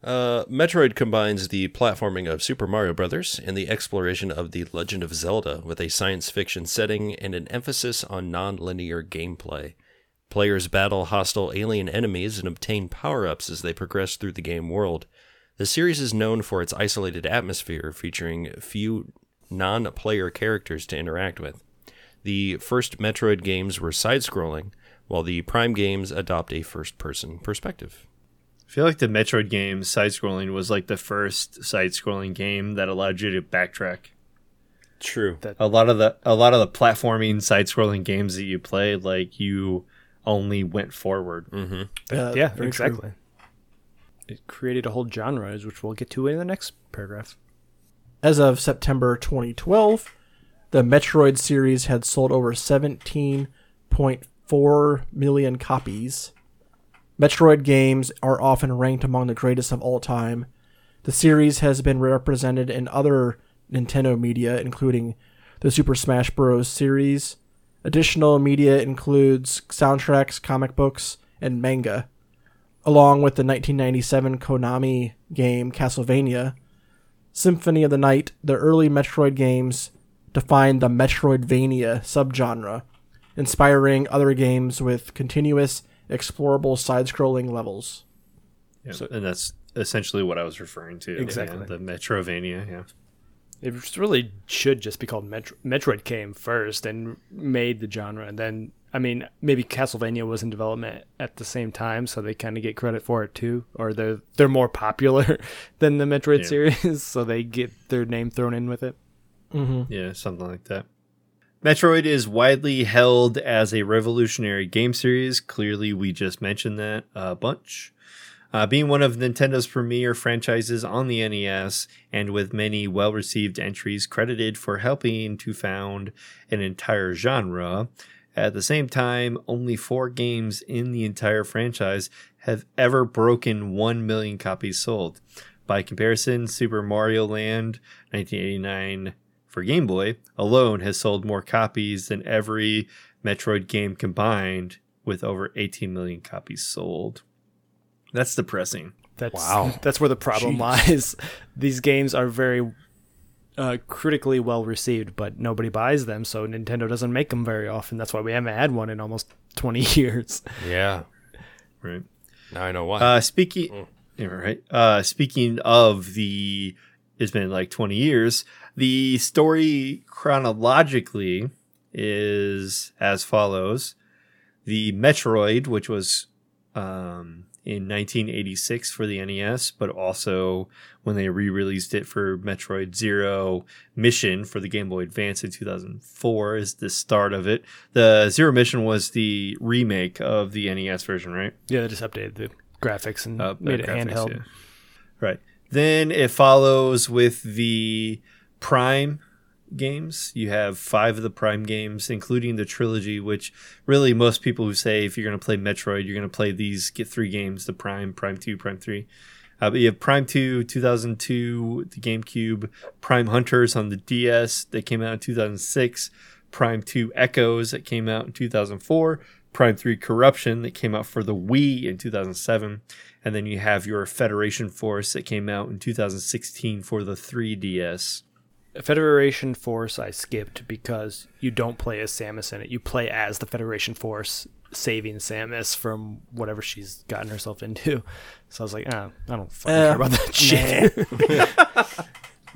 Uh, Metroid combines the platforming of Super Mario Brothers and the exploration of The Legend of Zelda with a science fiction setting and an emphasis on non-linear gameplay. Players battle hostile alien enemies and obtain power-ups as they progress through the game world. The series is known for its isolated atmosphere, featuring few non-player characters to interact with. The first Metroid games were side-scrolling, while the Prime games adopt a first-person perspective. I feel like the Metroid games side-scrolling was like the first side-scrolling game that allowed you to backtrack. True. That- a lot of the a lot of the platforming side-scrolling games that you play, like you only went forward. Mm-hmm. Uh, yeah, exactly. True. It created a whole genre, which we'll get to in the next paragraph. As of September twenty twelve, the Metroid series had sold over seventeen point four million copies. Metroid games are often ranked among the greatest of all time. The series has been represented in other Nintendo media, including the Super Smash Bros. Series. Additional media includes soundtracks, comic books, and manga, along with the nineteen ninety-seven Konami game Castlevania Symphony of the Night. The early Metroid games defined the Metroidvania subgenre, inspiring other games with continuous, explorable side-scrolling levels. Yeah, so, and that's essentially what I was referring to. Exactly. Yeah, the Metroidvania, yeah. It really should just be called Metro- Metroid came first and made the genre. And then, I mean, maybe Castlevania was in development at the same time, so they kind of get credit for it too, or they're, they're more popular than the Metroid yeah. series, so they get their name thrown in with it. Mm-hmm. Yeah, something like that. Metroid is widely held as a revolutionary game series. Clearly, we just mentioned that a bunch. Uh, being one of Nintendo's premier franchises on the N E S, and with many well-received entries credited for helping to found an entire genre. At the same time, only four games in the entire franchise have ever broken one million copies sold. By comparison, Super Mario Land nineteen eighty-nine for Game Boy alone has sold more copies than every Metroid game combined, with over eighteen million copies sold. That's depressing. That's, wow. That's where the problem Jeez. lies. These games are very... Uh, critically well received, but nobody buys them, so Nintendo doesn't make them very often. That's why we haven't had one in almost twenty years. Yeah. right? Now I know why. Uh, speaking, mm. yeah, right. Uh, speaking of the, it's been like twenty years. The story chronologically is as follows: the Metroid, which was um, in nineteen eighty-six for the N E S, but also when they re-released it for Metroid Zero Mission for the Game Boy Advance in two thousand four, is the start of it. The Zero Mission was the remake of the N E S version, right? Yeah, they just updated the graphics and uh, made it graphics, handheld. Yeah. Right. Then it follows with the Prime games. You have five of the Prime games, including the trilogy, which really most people who say if you're going to play Metroid, you're going to play these get three games, the Prime, Prime two, Prime three. Uh, but you have Prime two, two thousand two, the GameCube, Prime Hunters on the D S that came out in two thousand six, Prime two Echoes that came out in two thousand four, Prime three Corruption that came out for the Wii in two thousand seven, and then you have your Federation Force that came out in two thousand sixteen for the three D S. Federation Force I skipped because you don't play as Samus in it. You play as the Federation Force saving Samus from whatever she's gotten herself into. So I was like, oh, I don't fucking uh, care about that shit.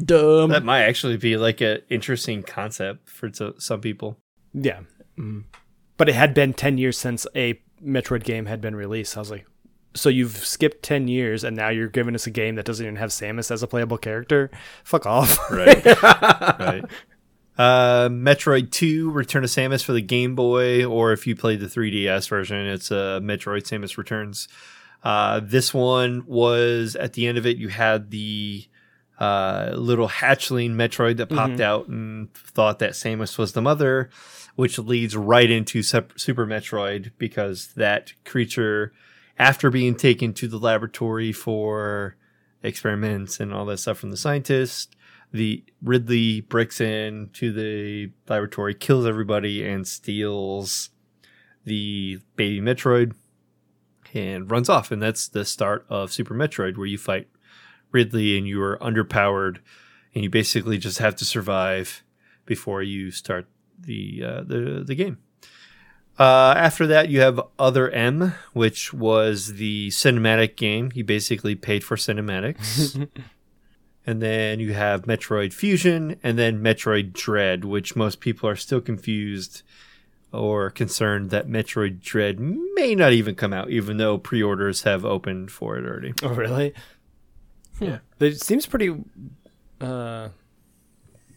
Dumb. That might actually be like an interesting concept for to some people. Yeah. Mm-hmm. But it had been ten years since a Metroid game had been released. I was like, so you've skipped ten years and now you're giving us a game that doesn't even have Samus as a playable character? Fuck off. Right. Right. Uh, Metroid two, Return of Samus for the Game Boy, or if you played the three D S version, it's uh, Metroid Samus Returns. Uh, this one was, at the end of it, you had the uh, little hatchling Metroid that popped mm-hmm. out and thought that Samus was the mother, which leads right into Super Metroid because that creature, after being taken to the laboratory for experiments and all that stuff from the scientist, the Ridley breaks in to the laboratory, kills everybody, and steals the baby Metroid and runs off. And that's the start of Super Metroid, where you fight Ridley and you are underpowered and you basically just have to survive before you start the uh, the the game. Uh, after that, you have Other M, which was the cinematic game. You basically paid for cinematics. And then you have Metroid Fusion and then Metroid Dread, which most people are still confused or concerned that Metroid Dread may not even come out, even though pre-orders have opened for it already. Oh, really? Yeah. yeah. It seems pretty uh,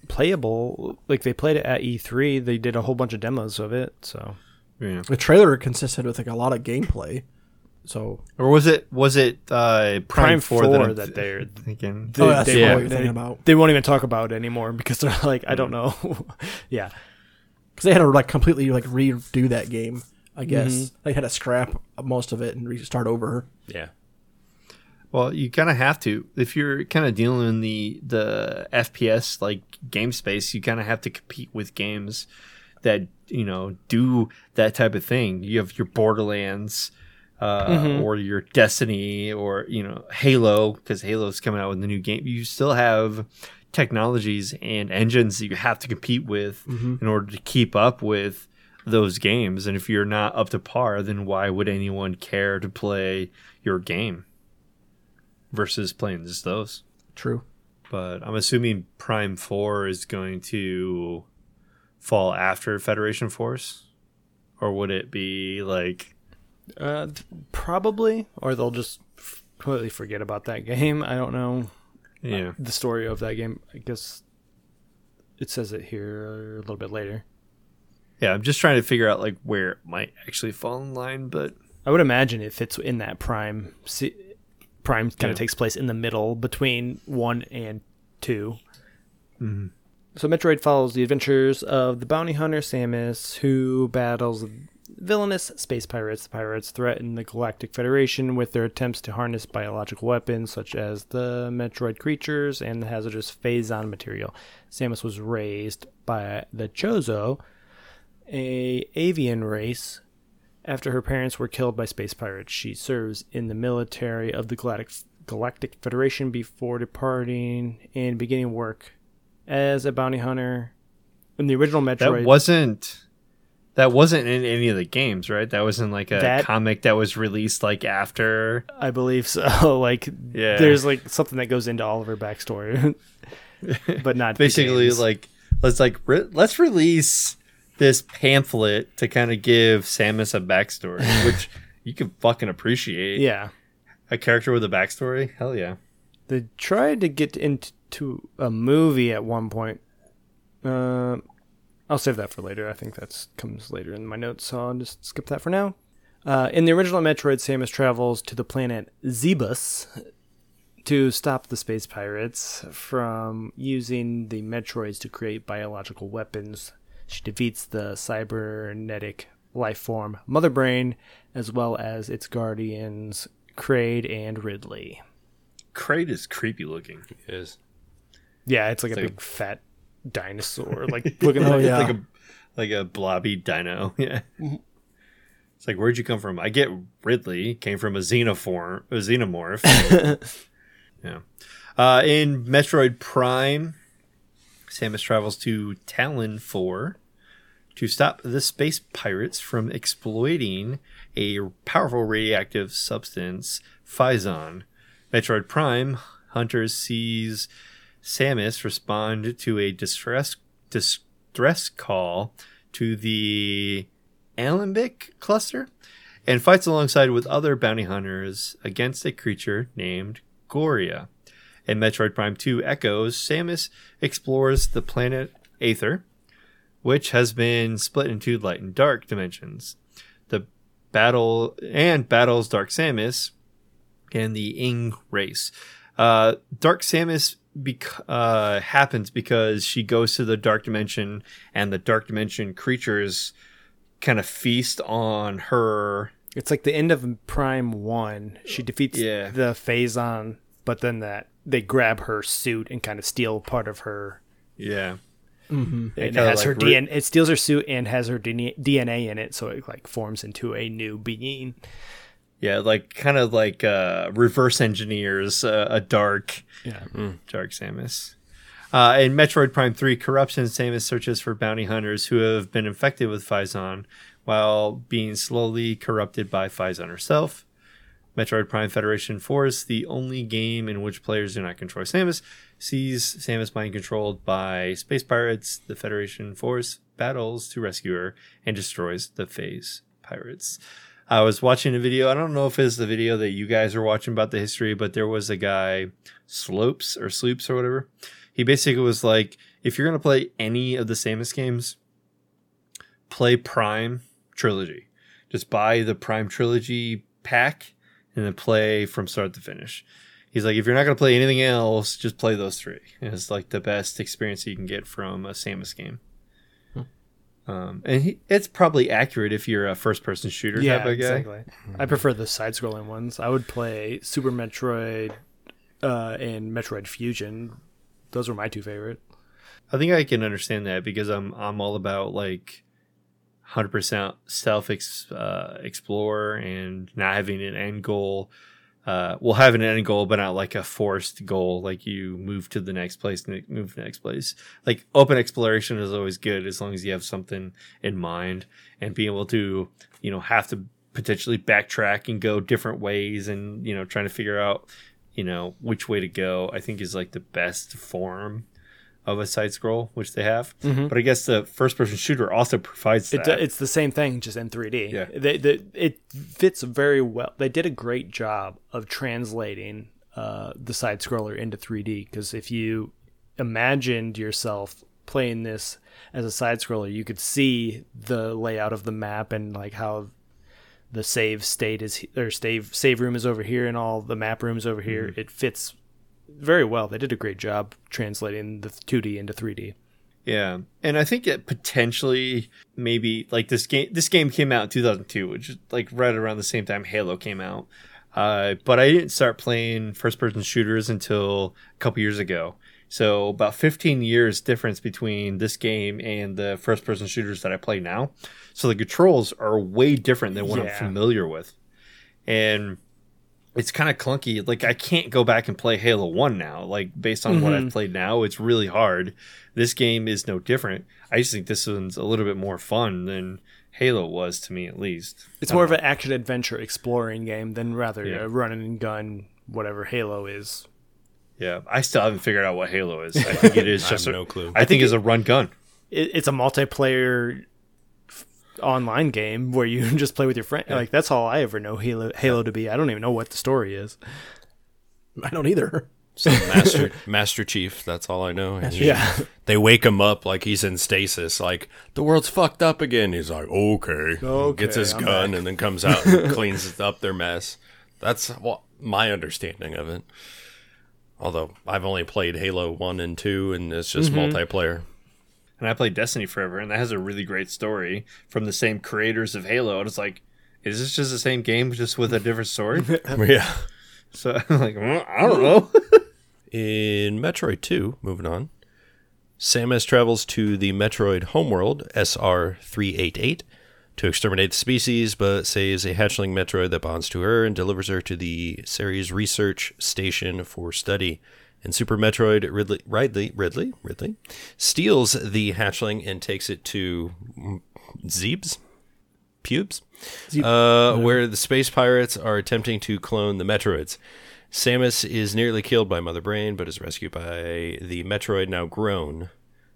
playable. Like, they played it at E three. They did a whole bunch of demos of it, so... Yeah. The trailer consisted with like a lot of gameplay, so or was it was it uh, Prime, Prime Four that, th- that they're thinking? They, oh, that's they, yeah. what you're thinking about. They won't even talk about it anymore because they're like, I don't know, yeah, because they had to like completely like redo that game. I guess mm-hmm. they had to scrap most of it and restart over. Yeah. Well, you kind of have to if you're kind of dealing in the the F P S like game space. You kind of have to compete with games that, you know, do that type of thing. You have your Borderlands uh, mm-hmm. or your Destiny or, you know, Halo, because Halo's coming out with the new game. You still have technologies and engines that you have to compete with mm-hmm. in order to keep up with those games. And if you're not up to par, then why would anyone care to play your game versus playing just those? True. But I'm assuming Prime four is going to fall after Federation Force, or would it be like uh probably, or they'll just f- completely forget about that game? I don't know. Yeah, uh, the story of that game, I guess it says it here a little bit later. Yeah, I'm just trying to figure out like where it might actually fall in line, but I would imagine it fits in that Prime C- Prime kind of yeah. takes place in the middle between one and two. Mm-hmm. So Metroid follows the adventures of the bounty hunter Samus, who battles villainous space pirates. The pirates threaten the Galactic Federation with their attempts to harness biological weapons such as the Metroid creatures and the hazardous Phazon material. Samus was raised by the Chozo, an avian race. After her parents were killed by space pirates, she serves in the military of the Galactic, Galactic Federation before departing and beginning work as a bounty hunter in the original Metroid. That wasn't That wasn't in any of the games, right? That was in like a that, comic that was released like after. I believe so. Like, yeah. There's like something that goes into all of her backstory, but not basically like let's like re- let's release this pamphlet to kind of give Samus a backstory, which you can fucking appreciate. Yeah, a character with a backstory, hell yeah. They tried to get into a movie at one point. Uh, I'll save that for later. I think that comes later in my notes, so I'll just skip that for now. Uh, in the original Metroid, Samus travels to the planet Xebus to stop the space pirates from using the Metroids to create biological weapons. She defeats the cybernetic life form Mother Brain, as well as its guardians, Kraid and Ridley. Kraid is creepy looking. It is. Yeah, it's like it's a like big a... fat dinosaur, like looking oh, like, yeah. like a like a blobby dino. Yeah, it's like, where'd you come from? I get Ridley came from a xenoform, a xenomorph. Yeah. Uh, in Metroid Prime, Samus travels to Talon four to stop the space pirates from exploiting a powerful radioactive substance, Phazon. Metroid Prime Hunters sees Samus respond to a distress distress call to the Alembic cluster and fights alongside with other bounty hunters against a creature named Goria. In Metroid Prime two Echoes, Samus explores the planet Aether, which has been split into light and dark dimensions. The battle and battles Dark Samus and the Ing race. Uh, Dark Samus bec- uh, happens because she goes to the dark dimension, and the dark dimension creatures kind of feast on her. It's like the end of Prime One. She defeats yeah. the Phazon, but then that they grab her suit and kind of steal part of her. Yeah. Mm-hmm. It, it has like her re- D N A. It steals her suit and has her D N A in it, so it like forms into a new being. Yeah, like kind of like uh, reverse engineers uh, a dark, yeah, mm. dark Samus. Uh, in Metroid Prime three Corruption, Samus searches for bounty hunters who have been infected with Phazon, while being slowly corrupted by Phazon herself. Metroid Prime Federation Force, the only game in which players do not control Samus, sees Samus being controlled by space pirates. The Federation Force battles to rescue her and destroys the Phase pirates. I was watching a video. I don't know if it's the video that you guys are watching about the history, but there was a guy, Slopes or Sloops or whatever. He basically was like, if you're going to play any of the Samus games, play Prime Trilogy. Just buy the Prime Trilogy pack and then play from start to finish. He's like, if you're not going to play anything else, just play those three. And it's like the best experience you can get from a Samus game. Um, and he, it's probably accurate if you're a first-person shooter yeah, type of guy. Exactly. I prefer the side-scrolling ones. I would play Super Metroid uh, and Metroid Fusion. Those were my two favorite. I think I can understand that because I'm I'm all about like one hundred percent self ex, uh, explore and not having an end goal. Uh, well, having an end goal, but not like a forced goal. Like you move to the next place, move to the next place. Like open exploration is always good as long as you have something in mind and being able to, you know, have to potentially backtrack and go different ways and, you know, trying to figure out, you know, which way to go, I think is like the best form of a side scroll, which they have. Mm-hmm. But I guess the first person shooter also provides that. It, uh, it's the same thing, just in three D. Yeah. They, they, it fits very well. They did a great job of translating uh, the side scroller into three D, because if you imagined yourself playing this as a side scroller, you could see the layout of the map and like how the save state is, or save save room is over here and all the map rooms over here. Mm-hmm. It fits very well. They did a great job translating the two D into three D. Yeah, and I think it potentially maybe like this game. This game came out in two thousand two, which is like right around the same time Halo came out. Uh, but I didn't start playing first-person shooters until a couple years ago. So about fifteen years difference between this game and the first-person shooters that I play now. So the controls are way different than what yeah. I'm familiar with, and it's kind of clunky. Like, I can't go back and play Halo one now. Like, based on mm-hmm. what I've played now, it's really hard. This game is no different. I just think this one's a little bit more fun than Halo was, to me at least. It's more know. of an action-adventure exploring game than rather yeah. a run-and-gun whatever Halo is. Yeah, I still haven't figured out what Halo is. I think it is just I have a, no clue. I, I think, think it's it, a run-gun. It, it's a multiplayer f- online game where you just play with your friend. Yeah. Like, that's all I ever know Halo, Halo to be. I don't even know what the story is. I don't either. So Master Master Chief, that's all I know. He, yeah. They wake him up like he's in stasis, like the world's fucked up again. He's like, okay. okay gets his I'm gun back. And then comes out and cleans up their mess. That's well, my understanding of it. Although I've only played Halo one and two, and it's just mm-hmm. multiplayer. And I played Destiny forever, and that has a really great story from the same creators of Halo. And it's like, is this just the same game, just with a different story? yeah. So I'm like, well, I don't know. In Metroid two, moving on, Samus travels to the Metroid homeworld, S R three eighty-eight, to exterminate the species, but saves a hatchling Metroid that bonds to her and delivers her to the series research station for study. In Super Metroid, Ridley, Ridley, Ridley, Ridley steals the hatchling and takes it to Zeebs? Pubes? Zeeb. Uh, no. Where the space pirates are attempting to clone the Metroids. Samus is nearly killed by Mother Brain, but is rescued by the Metroid now grown.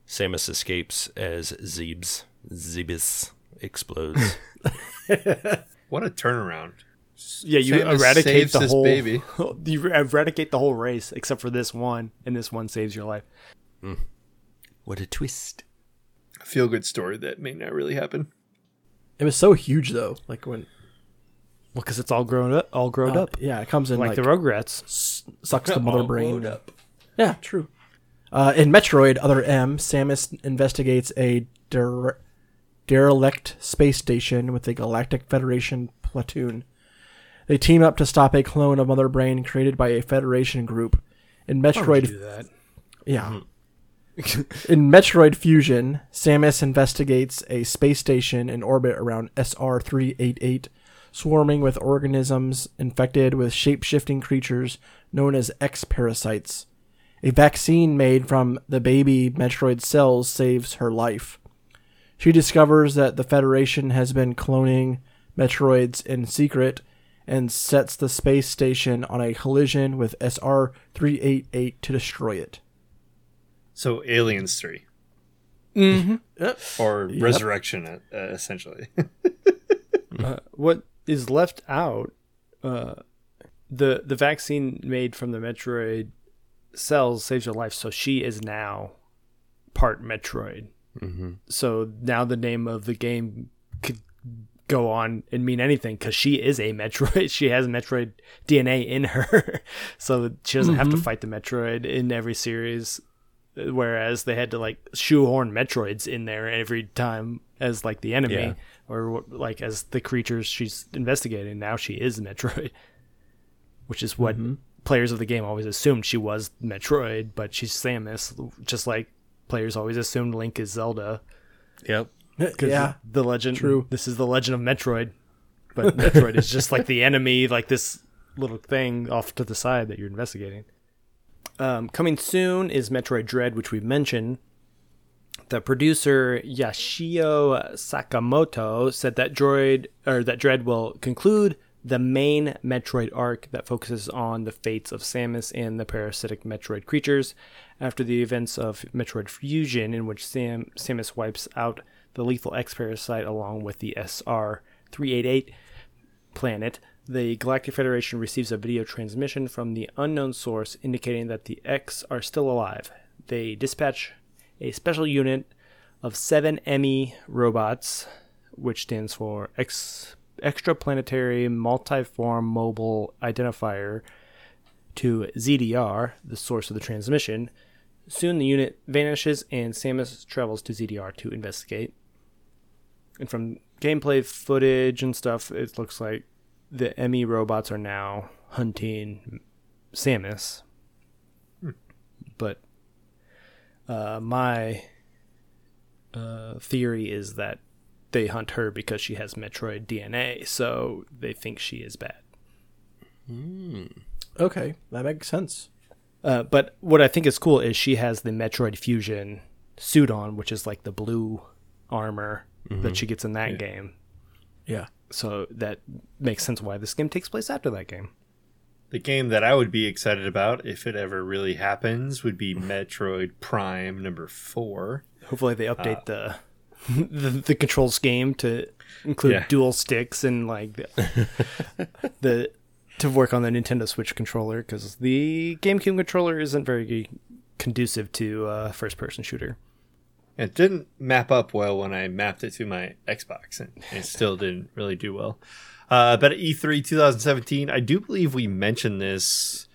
Samus escapes as Zeebs. Zeebus explodes. What a turnaround. Yeah, you Samus eradicate the whole baby. You eradicate the whole race except for this one, and this one saves your life. Mm. What a twist. A feel-good story that may not really happen. It was so huge, though. Like when... Well, because it's all grown up. All grown uh, up. Yeah, it comes in like, like the Rugrats. S- sucks the mother all brain. Up. Yeah, true. Uh, in Metroid Other M, Samus investigates a dere- derelict space station with a Galactic Federation platoon. They team up to stop a clone of Mother Brain created by a Federation group. In Metroid, do that? yeah. Mm-hmm. In Metroid Fusion, Samus investigates a space station in orbit around S R three eighty-eight. Swarming with organisms infected with shape-shifting creatures known as X-parasites. A vaccine made from the baby Metroid cells saves her life. She discovers that the Federation has been cloning Metroids in secret and sets the space station on a collision with S R three eighty-eight to destroy it. So, Aliens three. Mm-hmm. Yep. Or yep. Resurrection, uh, essentially. uh, what... is left out uh the the vaccine made from the Metroid cells saves her life, so she is now part Metroid. Mm-hmm. So now the name of the game could go on and mean anything because she is a Metroid. She has Metroid D N A in her, so she doesn't mm-hmm. have to fight the Metroid in every series, whereas they had to like shoehorn Metroids in there every time as like the enemy. Yeah. Or like as the creatures she's investigating. Now she is Metroid, which is what mm-hmm. players of the game always assumed she was Metroid, but she's Samus, just like players always assumed Link is Zelda. Yep. Yeah. The legend. True. This is the legend of Metroid, but Metroid is just like the enemy, like this little thing off to the side that you're investigating. Um, coming soon is Metroid Dread, which we mentioned. The producer Yashio Sakamoto said that Droid or that Dread will conclude the main Metroid arc that focuses on the fates of Samus and the parasitic Metroid creatures after the events of Metroid Fusion, in which Sam, Samus wipes out the lethal X-parasite along with the S R three eighty-eight planet. The Galactic Federation receives a video transmission from the unknown source indicating that the X are still alive. They dispatch a special unit of seven M E robots, which stands for Ex- Extraplanetary Multiform Mobile Identifier, to Z D R, the source of the transmission. Soon the unit vanishes and Samus travels to Z D R to investigate. And from gameplay footage and stuff, it looks like the M E robots are now hunting Samus. Hmm. But... Uh, my uh, theory is that they hunt her because she has Metroid D N A, so they think she is bad. Mm. Okay, that makes sense. Uh, but what I think is cool is she has the Metroid Fusion suit on, which is like the blue armor mm-hmm. that she gets in that yeah. game. Yeah. So that makes sense why this game takes place after that game. The game that I would be excited about, if it ever really happens, would be Metroid Prime number four. Hopefully they update uh, the... The, the controls game to include yeah. dual sticks and like the, the to work on the Nintendo Switch controller, because the GameCube controller isn't very conducive to uh, first person shooter. It didn't map up well when I mapped it to my Xbox, and it still didn't really do well. Uh, but at E three twenty seventeen, I do believe we mentioned this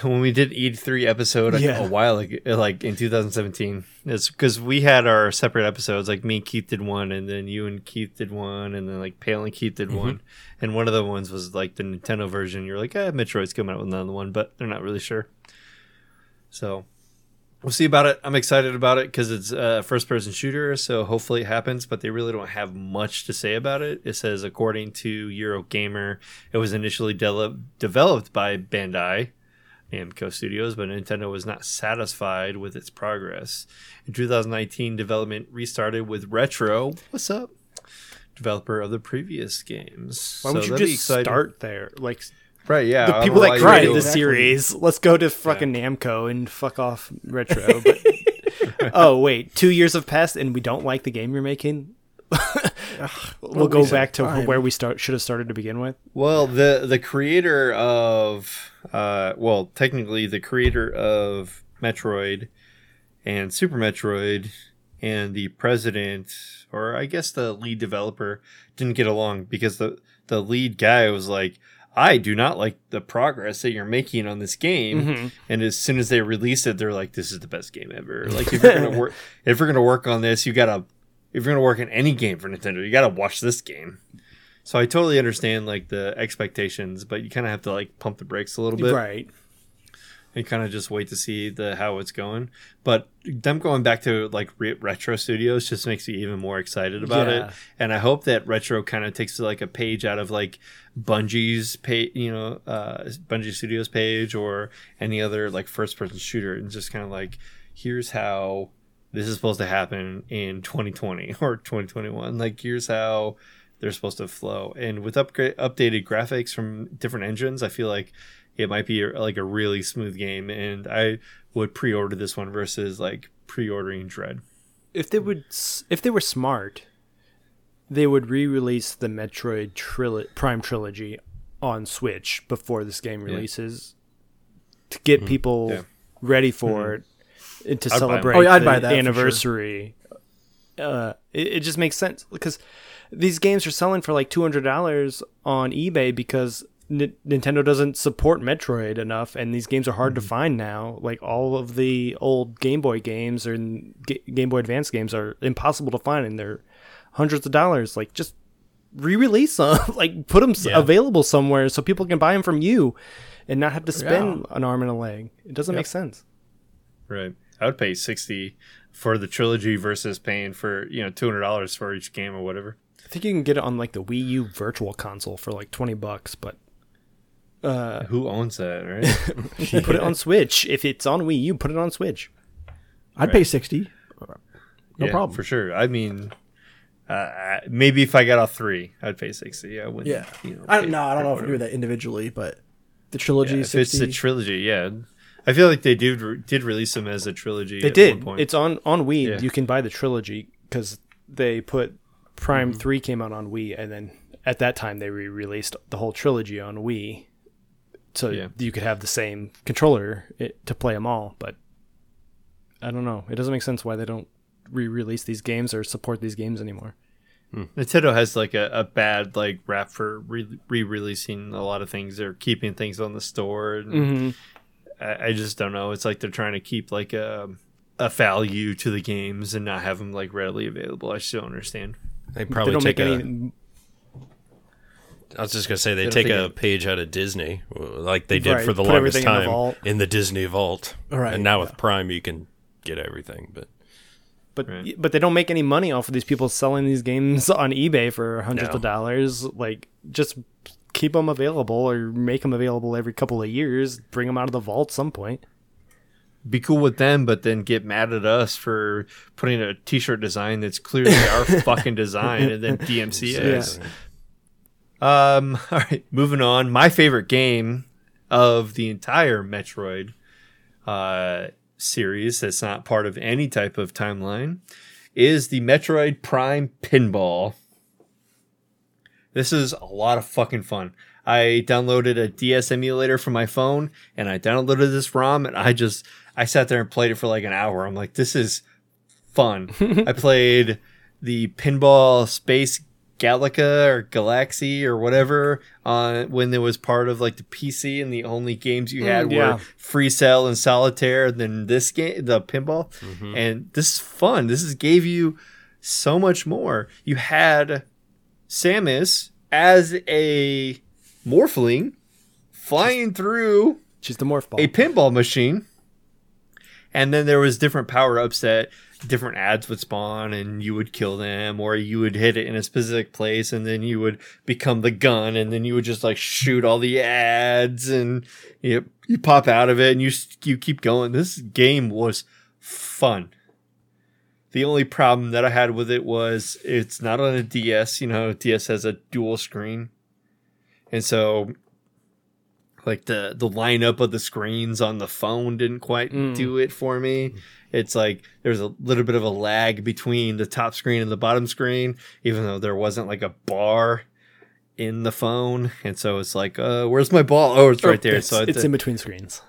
when we did E three episode yeah. a while ago, like in two thousand seventeen. It's because we had our separate episodes. Like me and Keith did one, and then you and Keith did one, and then like Pale and Keith did mm-hmm. one. And one of the ones was like the Nintendo version. You're like, eh, Metroid's coming out with another one, but they're not really sure. So we'll see about it. I'm excited about it because it's a first-person shooter, so hopefully it happens, but they really don't have much to say about it. It says, according to Eurogamer, it was initially de- developed by Bandai Namco Studios, but Nintendo was not satisfied with its progress. In twenty nineteen, development restarted with Retro, what's up, developer of the previous games. Why so would you just exciting. start there? Like, right? Yeah, the people that created the exactly. series. Let's go to fucking yeah. Namco and fuck off Retro. But, oh wait, two years have passed and we don't like the game you're making. we'll what go back to time. where we start should have started to begin with. Well, the the creator of uh, well, technically the creator of Metroid and Super Metroid and the president, or I guess the lead developer, didn't get along because the the lead guy was like, I do not like the progress that you're making on this game. Mm-hmm. And as soon as they released it, they're like, this is the best game ever. Like, if you're gonna work if you're gonna work on this, you gotta if you're going to work in any game for Nintendo, you got to watch this game. So I totally understand like the expectations, but you kind of have to like pump the brakes a little bit. Right. And kind of just wait to see the how it's going. But them going back to like re- Retro Studios just makes me even more excited about yeah. it. And I hope that Retro kind of takes like a page out of like Bungie's page, you know, uh, Bungie Studios page or any other like first person shooter, and just kind of like, here's how this is supposed to happen in twenty twenty or twenty twenty-one. Like, here's how they're supposed to flow. And with upgrade, updated graphics from different engines, I feel like it might be like a really smooth game. And I would pre-order this one versus like pre-ordering Dread. If they would, if they were smart, they would re-release the Metroid trilo- Prime Trilogy on Switch before this game releases yeah. to get mm-hmm. people yeah. ready for mm-hmm. it. To I'd celebrate oh, yeah, I'd buy that anniversary. Sure. Uh, it, it just makes sense because these games are selling for like two hundred dollars on eBay because N- Nintendo doesn't support Metroid enough, and these games are hard mm-hmm. to find now. Like, all of the old Game Boy games or G- Game Boy Advance games are impossible to find, and they're hundreds of dollars. Like, just re-release them. Like, put them yeah. available somewhere so people can buy them from you and not have to spend yeah. an arm and a leg. It doesn't yep. make sense. Right. I would pay sixty dollars for the trilogy versus paying for, you know, two hundred dollars for each game or whatever. I think you can get it on like the Wii U virtual console for like twenty bucks, but uh, who owns that, right? yeah. Put it on Switch. If it's on Wii U, put it on Switch. I'd right. pay sixty dollars. No yeah, problem. For sure. I mean, uh, maybe if I got all three, I'd pay sixty dollars. I wouldn't. Yeah. You know, I don't know. I don't know if I do that individually, but the trilogy yeah, is sixty dollars. If it's the trilogy, yeah. I feel like they did did release them as a trilogy. They at did. One point. It's on on Wii. Yeah. You can buy the trilogy because they put Prime mm-hmm. three came out on Wii, and then at that time they re-released the whole trilogy on Wii, so yeah. you could have the same controller it, to play them all. But I don't know. It doesn't make sense why they don't re-release these games or support these games anymore. Mm. Nintendo has like a, a bad like rap for re- re-releasing a lot of things. They're keeping things on the store. And, mm-hmm. I just don't know. It's like they're trying to keep like a, a value to the games and not have them like readily available. I still don't understand. They probably they don't take make a, any. I was just gonna say they, they take a it... page out of Disney, like they did right. for the Put longest time in the, in the Disney vault. All right, and now yeah. with Prime you can get everything, but but right. but they don't make any money off of these people selling these games on eBay for hundreds no. of dollars. Like, just keep them available or make them available every couple of years. Bring them out of the vault some point. be cool with them, but then get mad at us for putting a t-shirt design that's clearly our fucking design, and then D M C us. Yeah. Um, all right, moving on. My favorite game of the entire Metroid uh, series that's not part of any type of timeline is the Metroid Prime Pinball. This is a lot of fucking fun. I downloaded a D S emulator from my phone, and I downloaded this ROM, and I just, I sat there and played it for like an hour. I'm like, this is fun. I played the Pinball Space Gallica or Galaxy or whatever on uh, when there was part of like the P C, and the only games you had mm, yeah. were Free Cell and Solitaire, and then this game, the Pinball. Mm-hmm. And this is fun. This is, gave you so much more. You had Samus as a morphling flying she's, through she's the morph ball. A pinball machine, and then there was different power-ups that different ads would spawn, and you would kill them, or you would hit it in a specific place, and then you would become the gun, and then you would just like shoot all the ads, and you, you pop out of it, and you you keep going. This game was fun. The only problem that I had with it was it's not on a D S. You know, D S has a dual screen. And so, like, the, the lineup of the screens on the phone didn't quite mm. do it for me. It's like there's a little bit of a lag between the top screen and the bottom screen, even though there wasn't, like, a bar in the phone. And so it's like, uh, where's my ball? Oh, it's right there. It's, so it's, it's in between screens.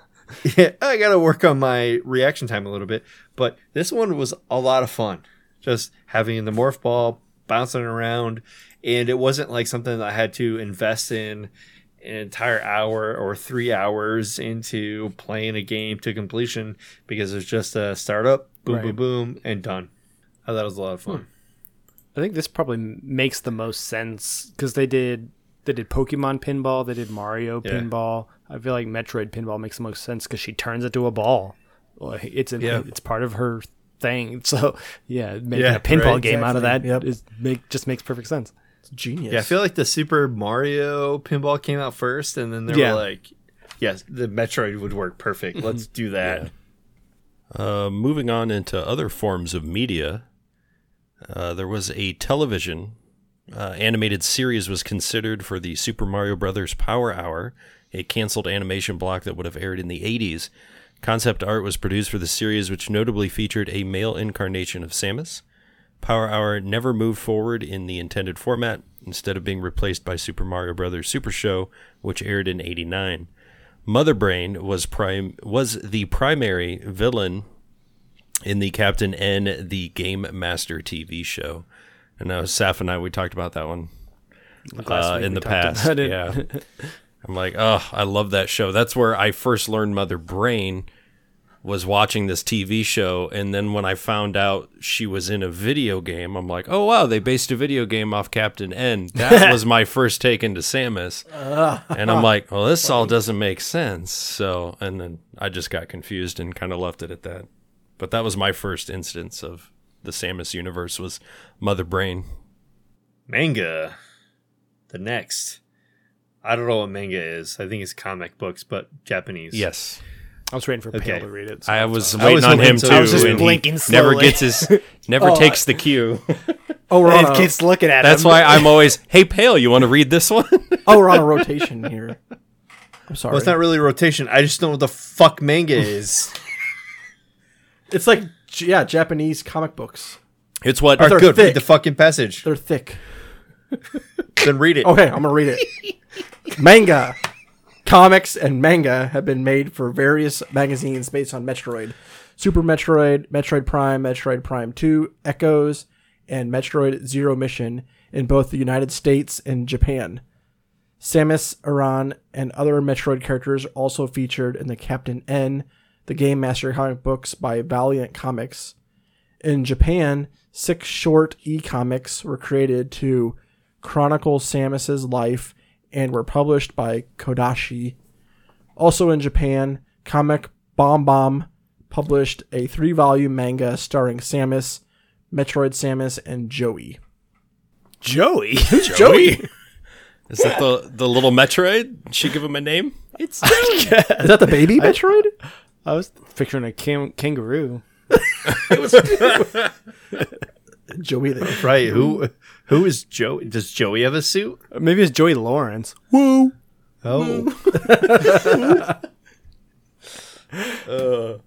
Yeah, I got to work on my reaction time a little bit. But this one was a lot of fun, just having the morph ball bouncing around. And it wasn't like something that I had to invest in an entire hour or three hours into playing a game to completion, because it's just a startup, boom, right. boom, boom, and done. I thought it was a lot of fun. Hmm. I think this probably makes the most sense because they did they did Pokemon Pinball, they did Mario yeah. Pinball. I feel like Metroid Pinball makes the most sense because she turns it to a ball. It's an, yeah. it's part of her thing. So yeah, making yeah, a pinball right, game exactly. out of that yep. is make just makes perfect sense. Genius. Yeah, I feel like the Super Mario Pinball came out first, and then they yeah. were like, yes, the Metroid would work perfect. Let's do that. Yeah. Uh, moving on into other forms of media, uh, there was a television uh, animated series was considered for the Super Mario Brothers Power Hour, a canceled animation block that would have aired in the eighties. Concept art was produced for the series, which notably featured a male incarnation of Samus. Power Hour never moved forward in the intended format, instead of being replaced by Super Mario Bros. Super Show, which aired in eighty-nine. Mother Brain was prime was the primary villain in the Captain N, the Game Master T V show. And now Saf and I, we talked about that one uh, in the past. Yeah, I'm like, oh, I love that show. That's where I first learned Mother Brain. Was watching this T V show, and then when I found out she was in a video game, I'm like, oh, wow, they based a video game off Captain N. That was my first take into Samus. And I'm like, well, this all doesn't make sense. So, and then I just got confused and kind of left it at that. But that was my first instance of the Samus universe was Mother Brain. Manga. The next. I don't know what manga is. I think it's comic books, but Japanese. Yes. I was waiting for okay. Pale to read it. So I was waiting I was on him, too. I was just blinking slowly. Never gets his, never oh, takes the cue. Oh, we're on. It keeps looking at That's him. That's why I'm always, hey, Pale, you want to read this one? Oh, we're on a rotation here. I'm sorry. Well, it's not really a rotation. I just don't know what the fuck manga is. It's like, yeah, Japanese comic books. It's what? Are good. Thick. Read the fucking passage. They're thick. Then read it. Okay, I'm going to read it. Manga. Comics and manga have been made for various magazines based on Metroid. Super Metroid, Metroid Prime, Metroid Prime two, Echoes, and Metroid Zero Mission in both the United States and Japan. Samus, Aran, and other Metroid characters also featured in the Captain N, the Game Master comic books by Valiant Comics. In Japan, six short e-comics were created to chronicle Samus's life and were published by Kodashi. Also in Japan, Comic Bomb Bomb published a three-volume manga starring Samus, Metroid Samus, and Joey. Joey? Who's Joey? Joey? Is yeah. that the the little Metroid? Should she give him a name? It's Joey. Is that the baby Metroid? I, I was picturing a cam- kangaroo. It was Joey the kangaroo. Right. Who who is Joey? Does Joey have a suit? Maybe it's Joey Lawrence. Woo. Oh. uh.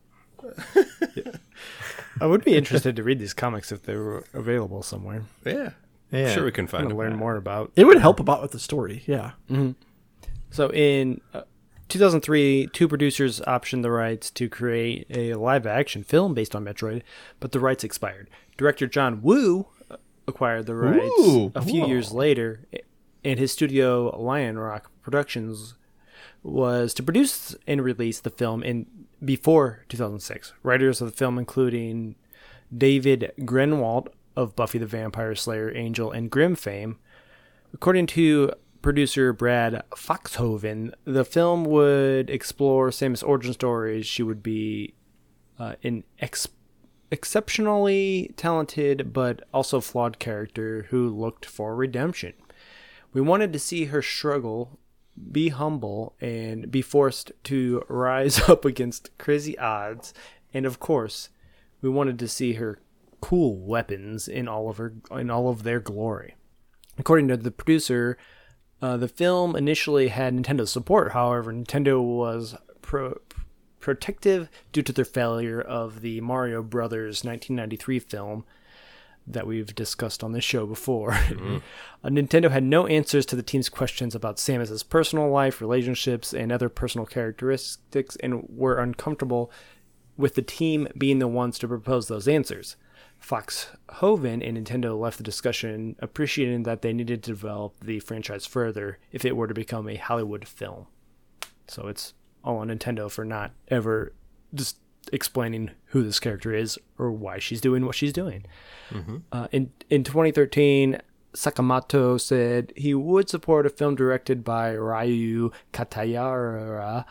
I would be interested to read these comics if they were available somewhere. Yeah. Yeah. Sure, we can find. To learn more about it would help about with the story. Yeah. Mm-hmm. So in uh, two thousand three, two producers optioned the rights to create a live-action film based on Metroid, but the rights expired. Director John Woo acquired the rights Ooh, a few whoa. years later, and his studio Lion Rock Productions was to produce and release the film in before two thousand six. Writers of the film, including David Greenwald of Buffy the Vampire Slayer, Angel, and Grimm fame. According to producer Brad Foxhoven, the film would explore Samus' origin stories. She would be uh, an ex- exceptionally talented but also flawed character who looked for redemption. We wanted to see her struggle, be humble, and be forced to rise up against crazy odds. And of course, we wanted to see her cool weapons in all of her in all of their glory. According to the producer, Uh, the film initially had Nintendo support. However, Nintendo was pro- protective due to their failure of the Mario Brothers nineteen ninety-three film that we've discussed on this show before. Mm-hmm. uh, Nintendo had no answers to the team's questions about Samus' personal life, relationships, and other personal characteristics, and were uncomfortable with the team being the ones to propose those answers. Foxhoven and Nintendo left the discussion, appreciating that they needed to develop the franchise further if it were to become a Hollywood film. So it's all on Nintendo for not ever just explaining who this character is or why she's doing what she's doing. Mm-hmm. Uh, in, in twenty thirteen, Sakamoto said he would support a film directed by Ryu Katayara,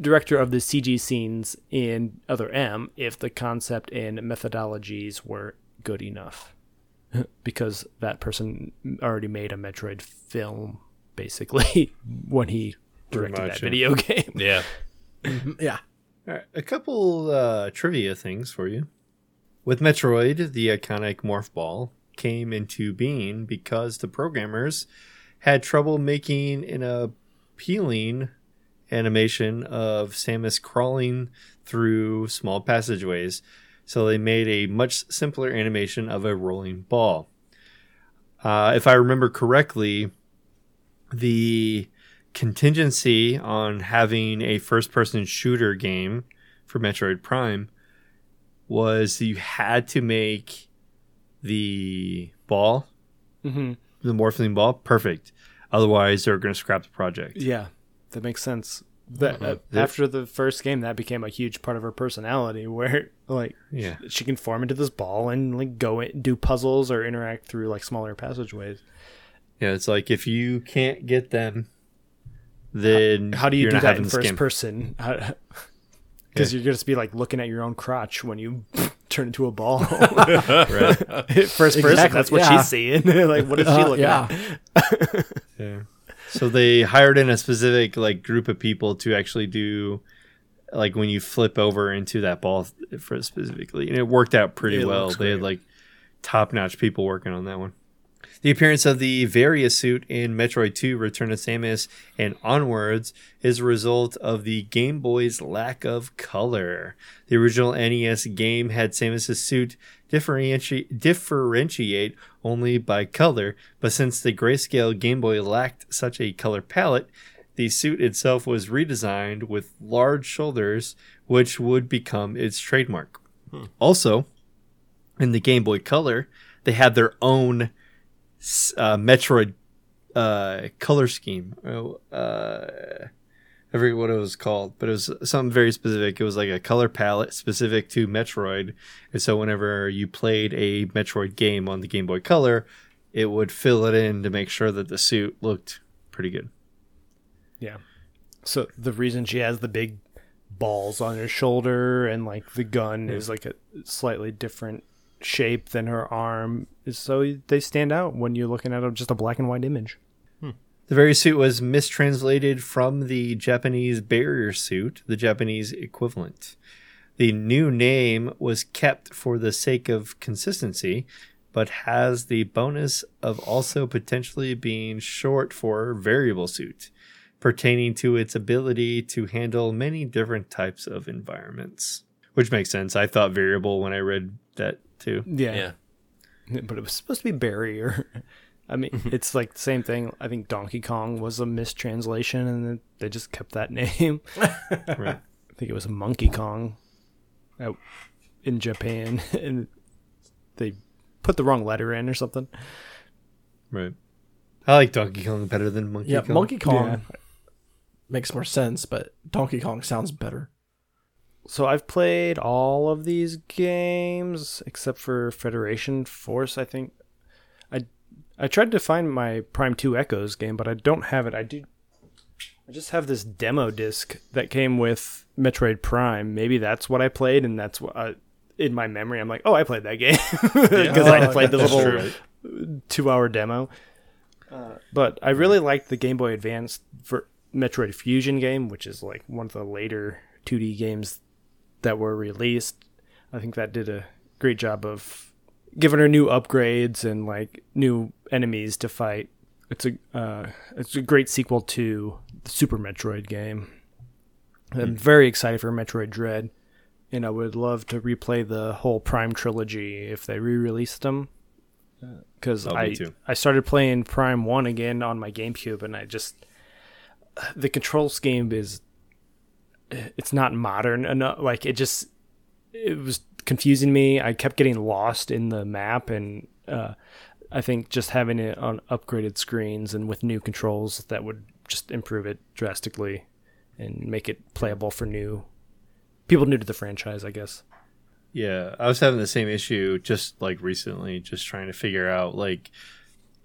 director of the C G scenes in Other M, if the concept and methodologies were good enough. Because that person already made a Metroid film, basically, when he directed that video game. Yeah. Yeah. All right, a couple uh, trivia things for you. With Metroid, the iconic Morph Ball came into being because the programmers had trouble making an appealing animation of Samus crawling through small passageways, so they made a much simpler animation of a rolling ball. Uh, if I remember correctly, the contingency on having a first-person shooter game for Metroid Prime was you had to make the ball, mm-hmm. the morphling ball, perfect. Otherwise, they were going to scrap the project. Yeah. That makes sense. That uh, after the first game, that became a huge part of her personality, where like yeah. she can form into this ball and like go in, do puzzles or interact through like smaller passageways. Yeah, it's like if you can't get them, then how, how do you do that in first game. person? Because yeah. you're gonna just be like looking at your own crotch when you turn into a ball. Right. First person, exactly. That's what yeah. she's seeing. Like, what is uh, she looking yeah. at? Yeah. So they hired in a specific like group of people to actually do like when you flip over into that ball for specifically, and it worked out pretty it well. They had like top-notch people working on that one. The appearance of the Varia suit in Metroid two Return of Samus and onwards is a result of the Game Boy's lack of color. The original N E S game had Samus' suit differenti- differentiate only by color, but since the grayscale Game Boy lacked such a color palette, the suit itself was redesigned with large shoulders, which would become its trademark. Hmm. Also, in the Game Boy Color, they had their own Uh, Metroid uh, color scheme. Uh, I forget what it was called, but it was something very specific. It was like a color palette specific to Metroid. And so whenever you played a Metroid game on the Game Boy Color, it would fill it in to make sure that the suit looked pretty good. Yeah. So the reason she has the big balls on her shoulder and like the gun yeah. is like a slightly different shape than her arm, so they stand out when you're looking at just a black and white image. Hmm. The very suit was mistranslated from the Japanese barrier suit, the Japanese equivalent. The new name was kept for the sake of consistency, but has the bonus of also potentially being short for variable suit, pertaining to its ability to handle many different types of environments. Which makes sense. I thought variable when I read that too. Yeah. yeah. But it was supposed to be barrier. I mean, it's like the same thing. I think Donkey Kong was a mistranslation and they just kept that name. Right. I think it was Monkey Kong out in Japan and they put the wrong letter in or something. Right. I like Donkey Kong better than Monkey yeah, Kong. Monkey Kong yeah. makes more sense, but Donkey Kong sounds better. So I've played all of these games except for Federation Force, I think. I I tried to find my Prime two Echoes game, but I don't have it. I do I just have this demo disc that came with Metroid Prime. Maybe that's what I played, and that's what I, in my memory I'm like, "Oh, I played that game." Because yeah. I played the little true. two-hour demo. Uh, but I really liked the Game Boy Advance for Metroid Fusion game, which is like one of the later two D games that were released. I think that did a great job of giving her new upgrades and like new enemies to fight. It's a uh, it's a great sequel to the Super Metroid game. Mm-hmm. I'm very excited for Metroid Dread, and I would love to replay the whole Prime trilogy if they re-released them. Because uh, I too. I started playing Prime one again on my GameCube, and I just the control scheme is. It's not modern enough. Like it just, it was confusing me. I kept getting lost in the map, and uh, I think just having it on upgraded screens and with new controls that would just improve it drastically and make it playable for new people new to the franchise, I guess. Yeah, I was having the same issue just like recently, just trying to figure out like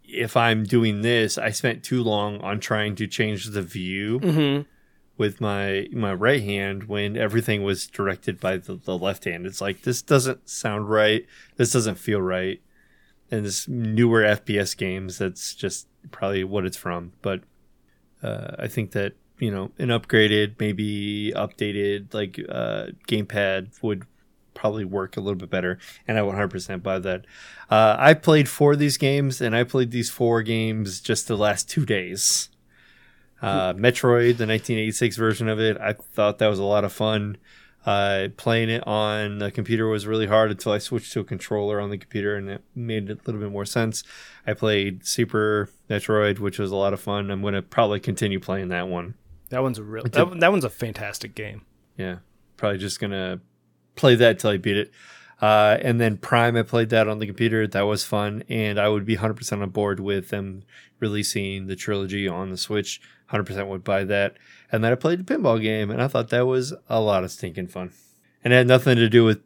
if I'm doing this. I spent too long on trying to change the view. Mm-hmm. With my my right hand when everything was directed by the, the left hand. It's like, this doesn't sound right. This doesn't feel right. And this newer F P S games, that's just probably what it's from. But uh, I think that, you know, an upgraded, maybe updated, like uh, gamepad would probably work a little bit better. And I one hundred percent buy that. Uh, I played four of these games, and I played these four games just the last two days. Uh, Metroid, the nineteen eighty-six version of it, I thought that was a lot of fun. Uh, playing it on the computer was really hard until I switched to a controller on the computer, and it made a little bit more sense. I played Super Metroid, which was a lot of fun. I'm going to probably continue playing that one. That one's a real. That, one, that one's a fantastic game. Yeah, probably just going to play that till I beat it. Uh, and then Prime, I played that on the computer. That was fun, and I would be one hundred percent on board with them releasing the trilogy on the Switch. one hundred percent would buy that. And then I played the pinball game, and I thought that was a lot of stinking fun. And it had nothing to do with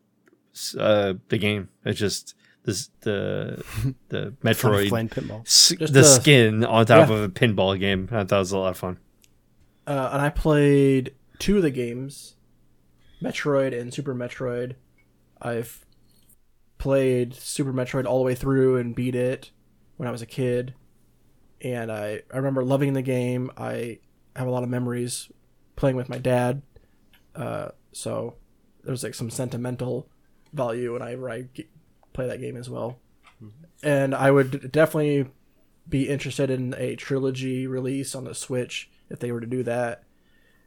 uh, the game. It's just this, the the Metroid, s- the, the skin on top yeah. of a pinball game. I thought it was a lot of fun. Uh, and I played two of the games, Metroid and Super Metroid. I've played Super Metroid all the way through and beat it when I was a kid, and I, I remember loving the game. I have a lot of memories playing with my dad, uh, so there's like some sentimental value when I, when I g- play that game as well. Mm-hmm. And I would definitely be interested in a trilogy release on the Switch if they were to do that,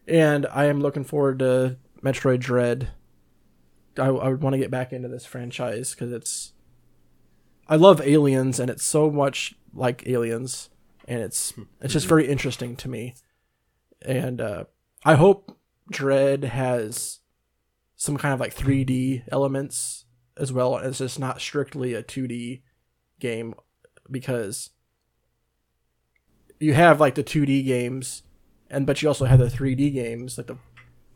and I am looking forward to Metroid Dread. I, I would want to get back into this franchise because it's. I love Aliens, and it's so much like Aliens, and it's it's just very interesting to me, and uh, I hope Dread has some kind of like three D elements as well. It's just not strictly a two D game, because you have like the two D games, and but you also have the three D games like the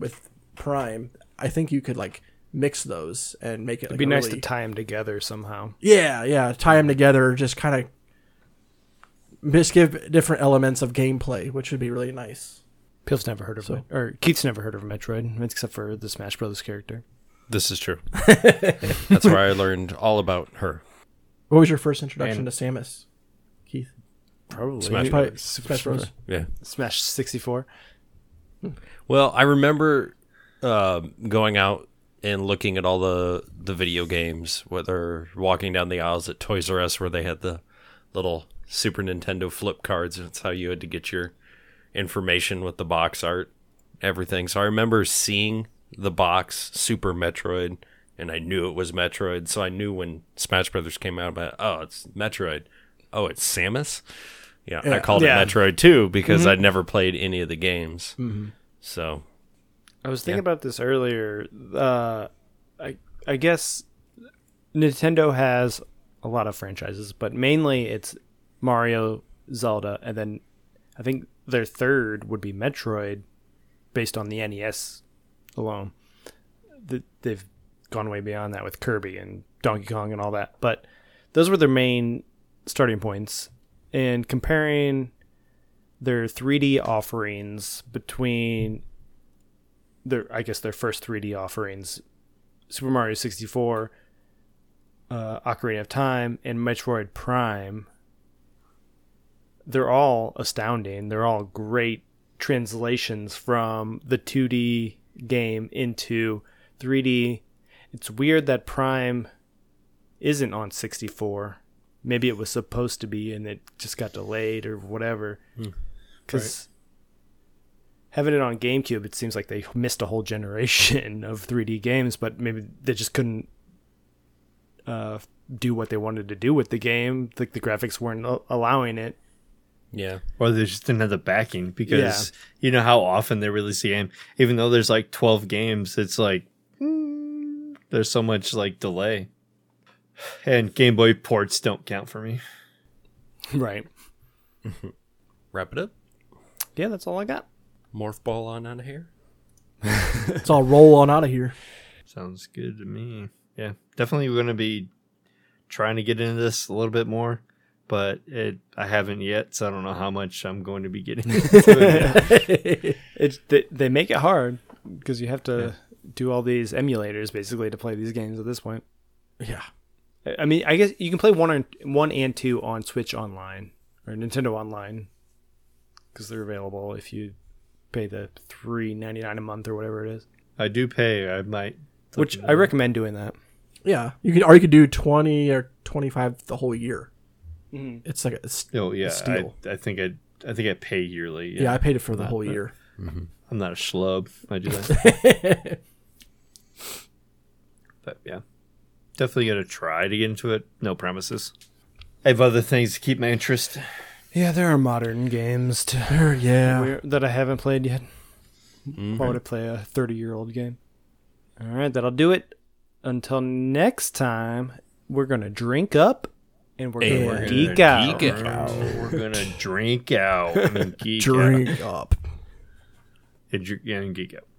with Prime. I think you could like. Mix those and make it. It'd like be nice really, to tie them together somehow. Yeah, yeah, tie them together. Just kind of just give different elements of gameplay, which would be really nice. Peel's never heard of so. it, or Keith's never heard of Metroid, except for the Smash Brothers character. This is true. That's where I learned all about her. What was your first introduction and to Samus, Keith? Probably. Smash, Probably. Smash Bros. Yeah. Smash sixty-four. Well, I remember uh, going out and looking at all the, the video games, whether walking down the aisles at Toys R Us where they had the little Super Nintendo flip cards. That's how you had to get your information with the box art, everything. So I remember seeing the box Super Metroid, and I knew it was Metroid. So I knew when Smash Brothers came out, about, oh, it's Metroid. Oh, it's Samus? Yeah, yeah. I called yeah. it Metroid two because mm-hmm. I'd never played any of the games. Mm-hmm. So I was thinking yeah. about this earlier. Uh, I I guess Nintendo has a lot of franchises, but mainly it's Mario, Zelda, and then I think their third would be Metroid, based on the N E S alone. The, they've gone way beyond that with Kirby and Donkey Kong and all that, but those were their main starting points. And comparing their three D offerings between their, I guess their first three D offerings, Super Mario sixty-four, uh, Ocarina of Time, and Metroid Prime, they're all astounding. They're all great translations from the two D game into three D. It's weird that Prime isn't on sixty-four. Maybe it was supposed to be and it just got delayed or whatever. Because right. having it on GameCube, it seems like they missed a whole generation of three D games, but maybe they just couldn't uh, do what they wanted to do with the game. Like the graphics weren't allowing it. Yeah. Or they just didn't have the backing because yeah. you know how often they release the game. Even though there's like twelve games, it's like mm, there's so much like delay. And Game Boy ports don't count for me. Right. Mm-hmm. Wrap it up. Yeah, that's all I got. Morph ball on out of here. It's all roll on out of here. Sounds good to me. Yeah, definitely we're going to be trying to get into this a little bit more, but it, I haven't yet, so I don't know how much I'm going to be getting into it. It's, they, they make it hard because you have to yeah. do all these emulators basically to play these games at this point. Yeah. I mean, I guess you can play one and, one and two on Switch Online or Nintendo Online because they're available if you pay the three dollars and ninety-nine cents a month or whatever it is. I do pay. I might. Which I recommend doing that. Yeah. you could, Or you could do twenty or twenty-five the whole year. Mm-hmm. It's like a, oh, yeah, a steal. I, I, think I, I think I pay yearly. Yeah, yeah I paid it for I'm the not, whole year. Mm-hmm. I'm not a schlub. I do that. But, yeah. Definitely going to try to get into it. No promises. I have other things to keep my interest. Yeah, there are modern games to, yeah. We're, that I haven't played yet. Mm-hmm. Why would I play a thirty-year-old game? All right, that'll do it. Until next time, we're going to drink up and we're going to geek out. Geek out. We're going to drink out. I mean, geek drink out. Drink up. And, and geek out.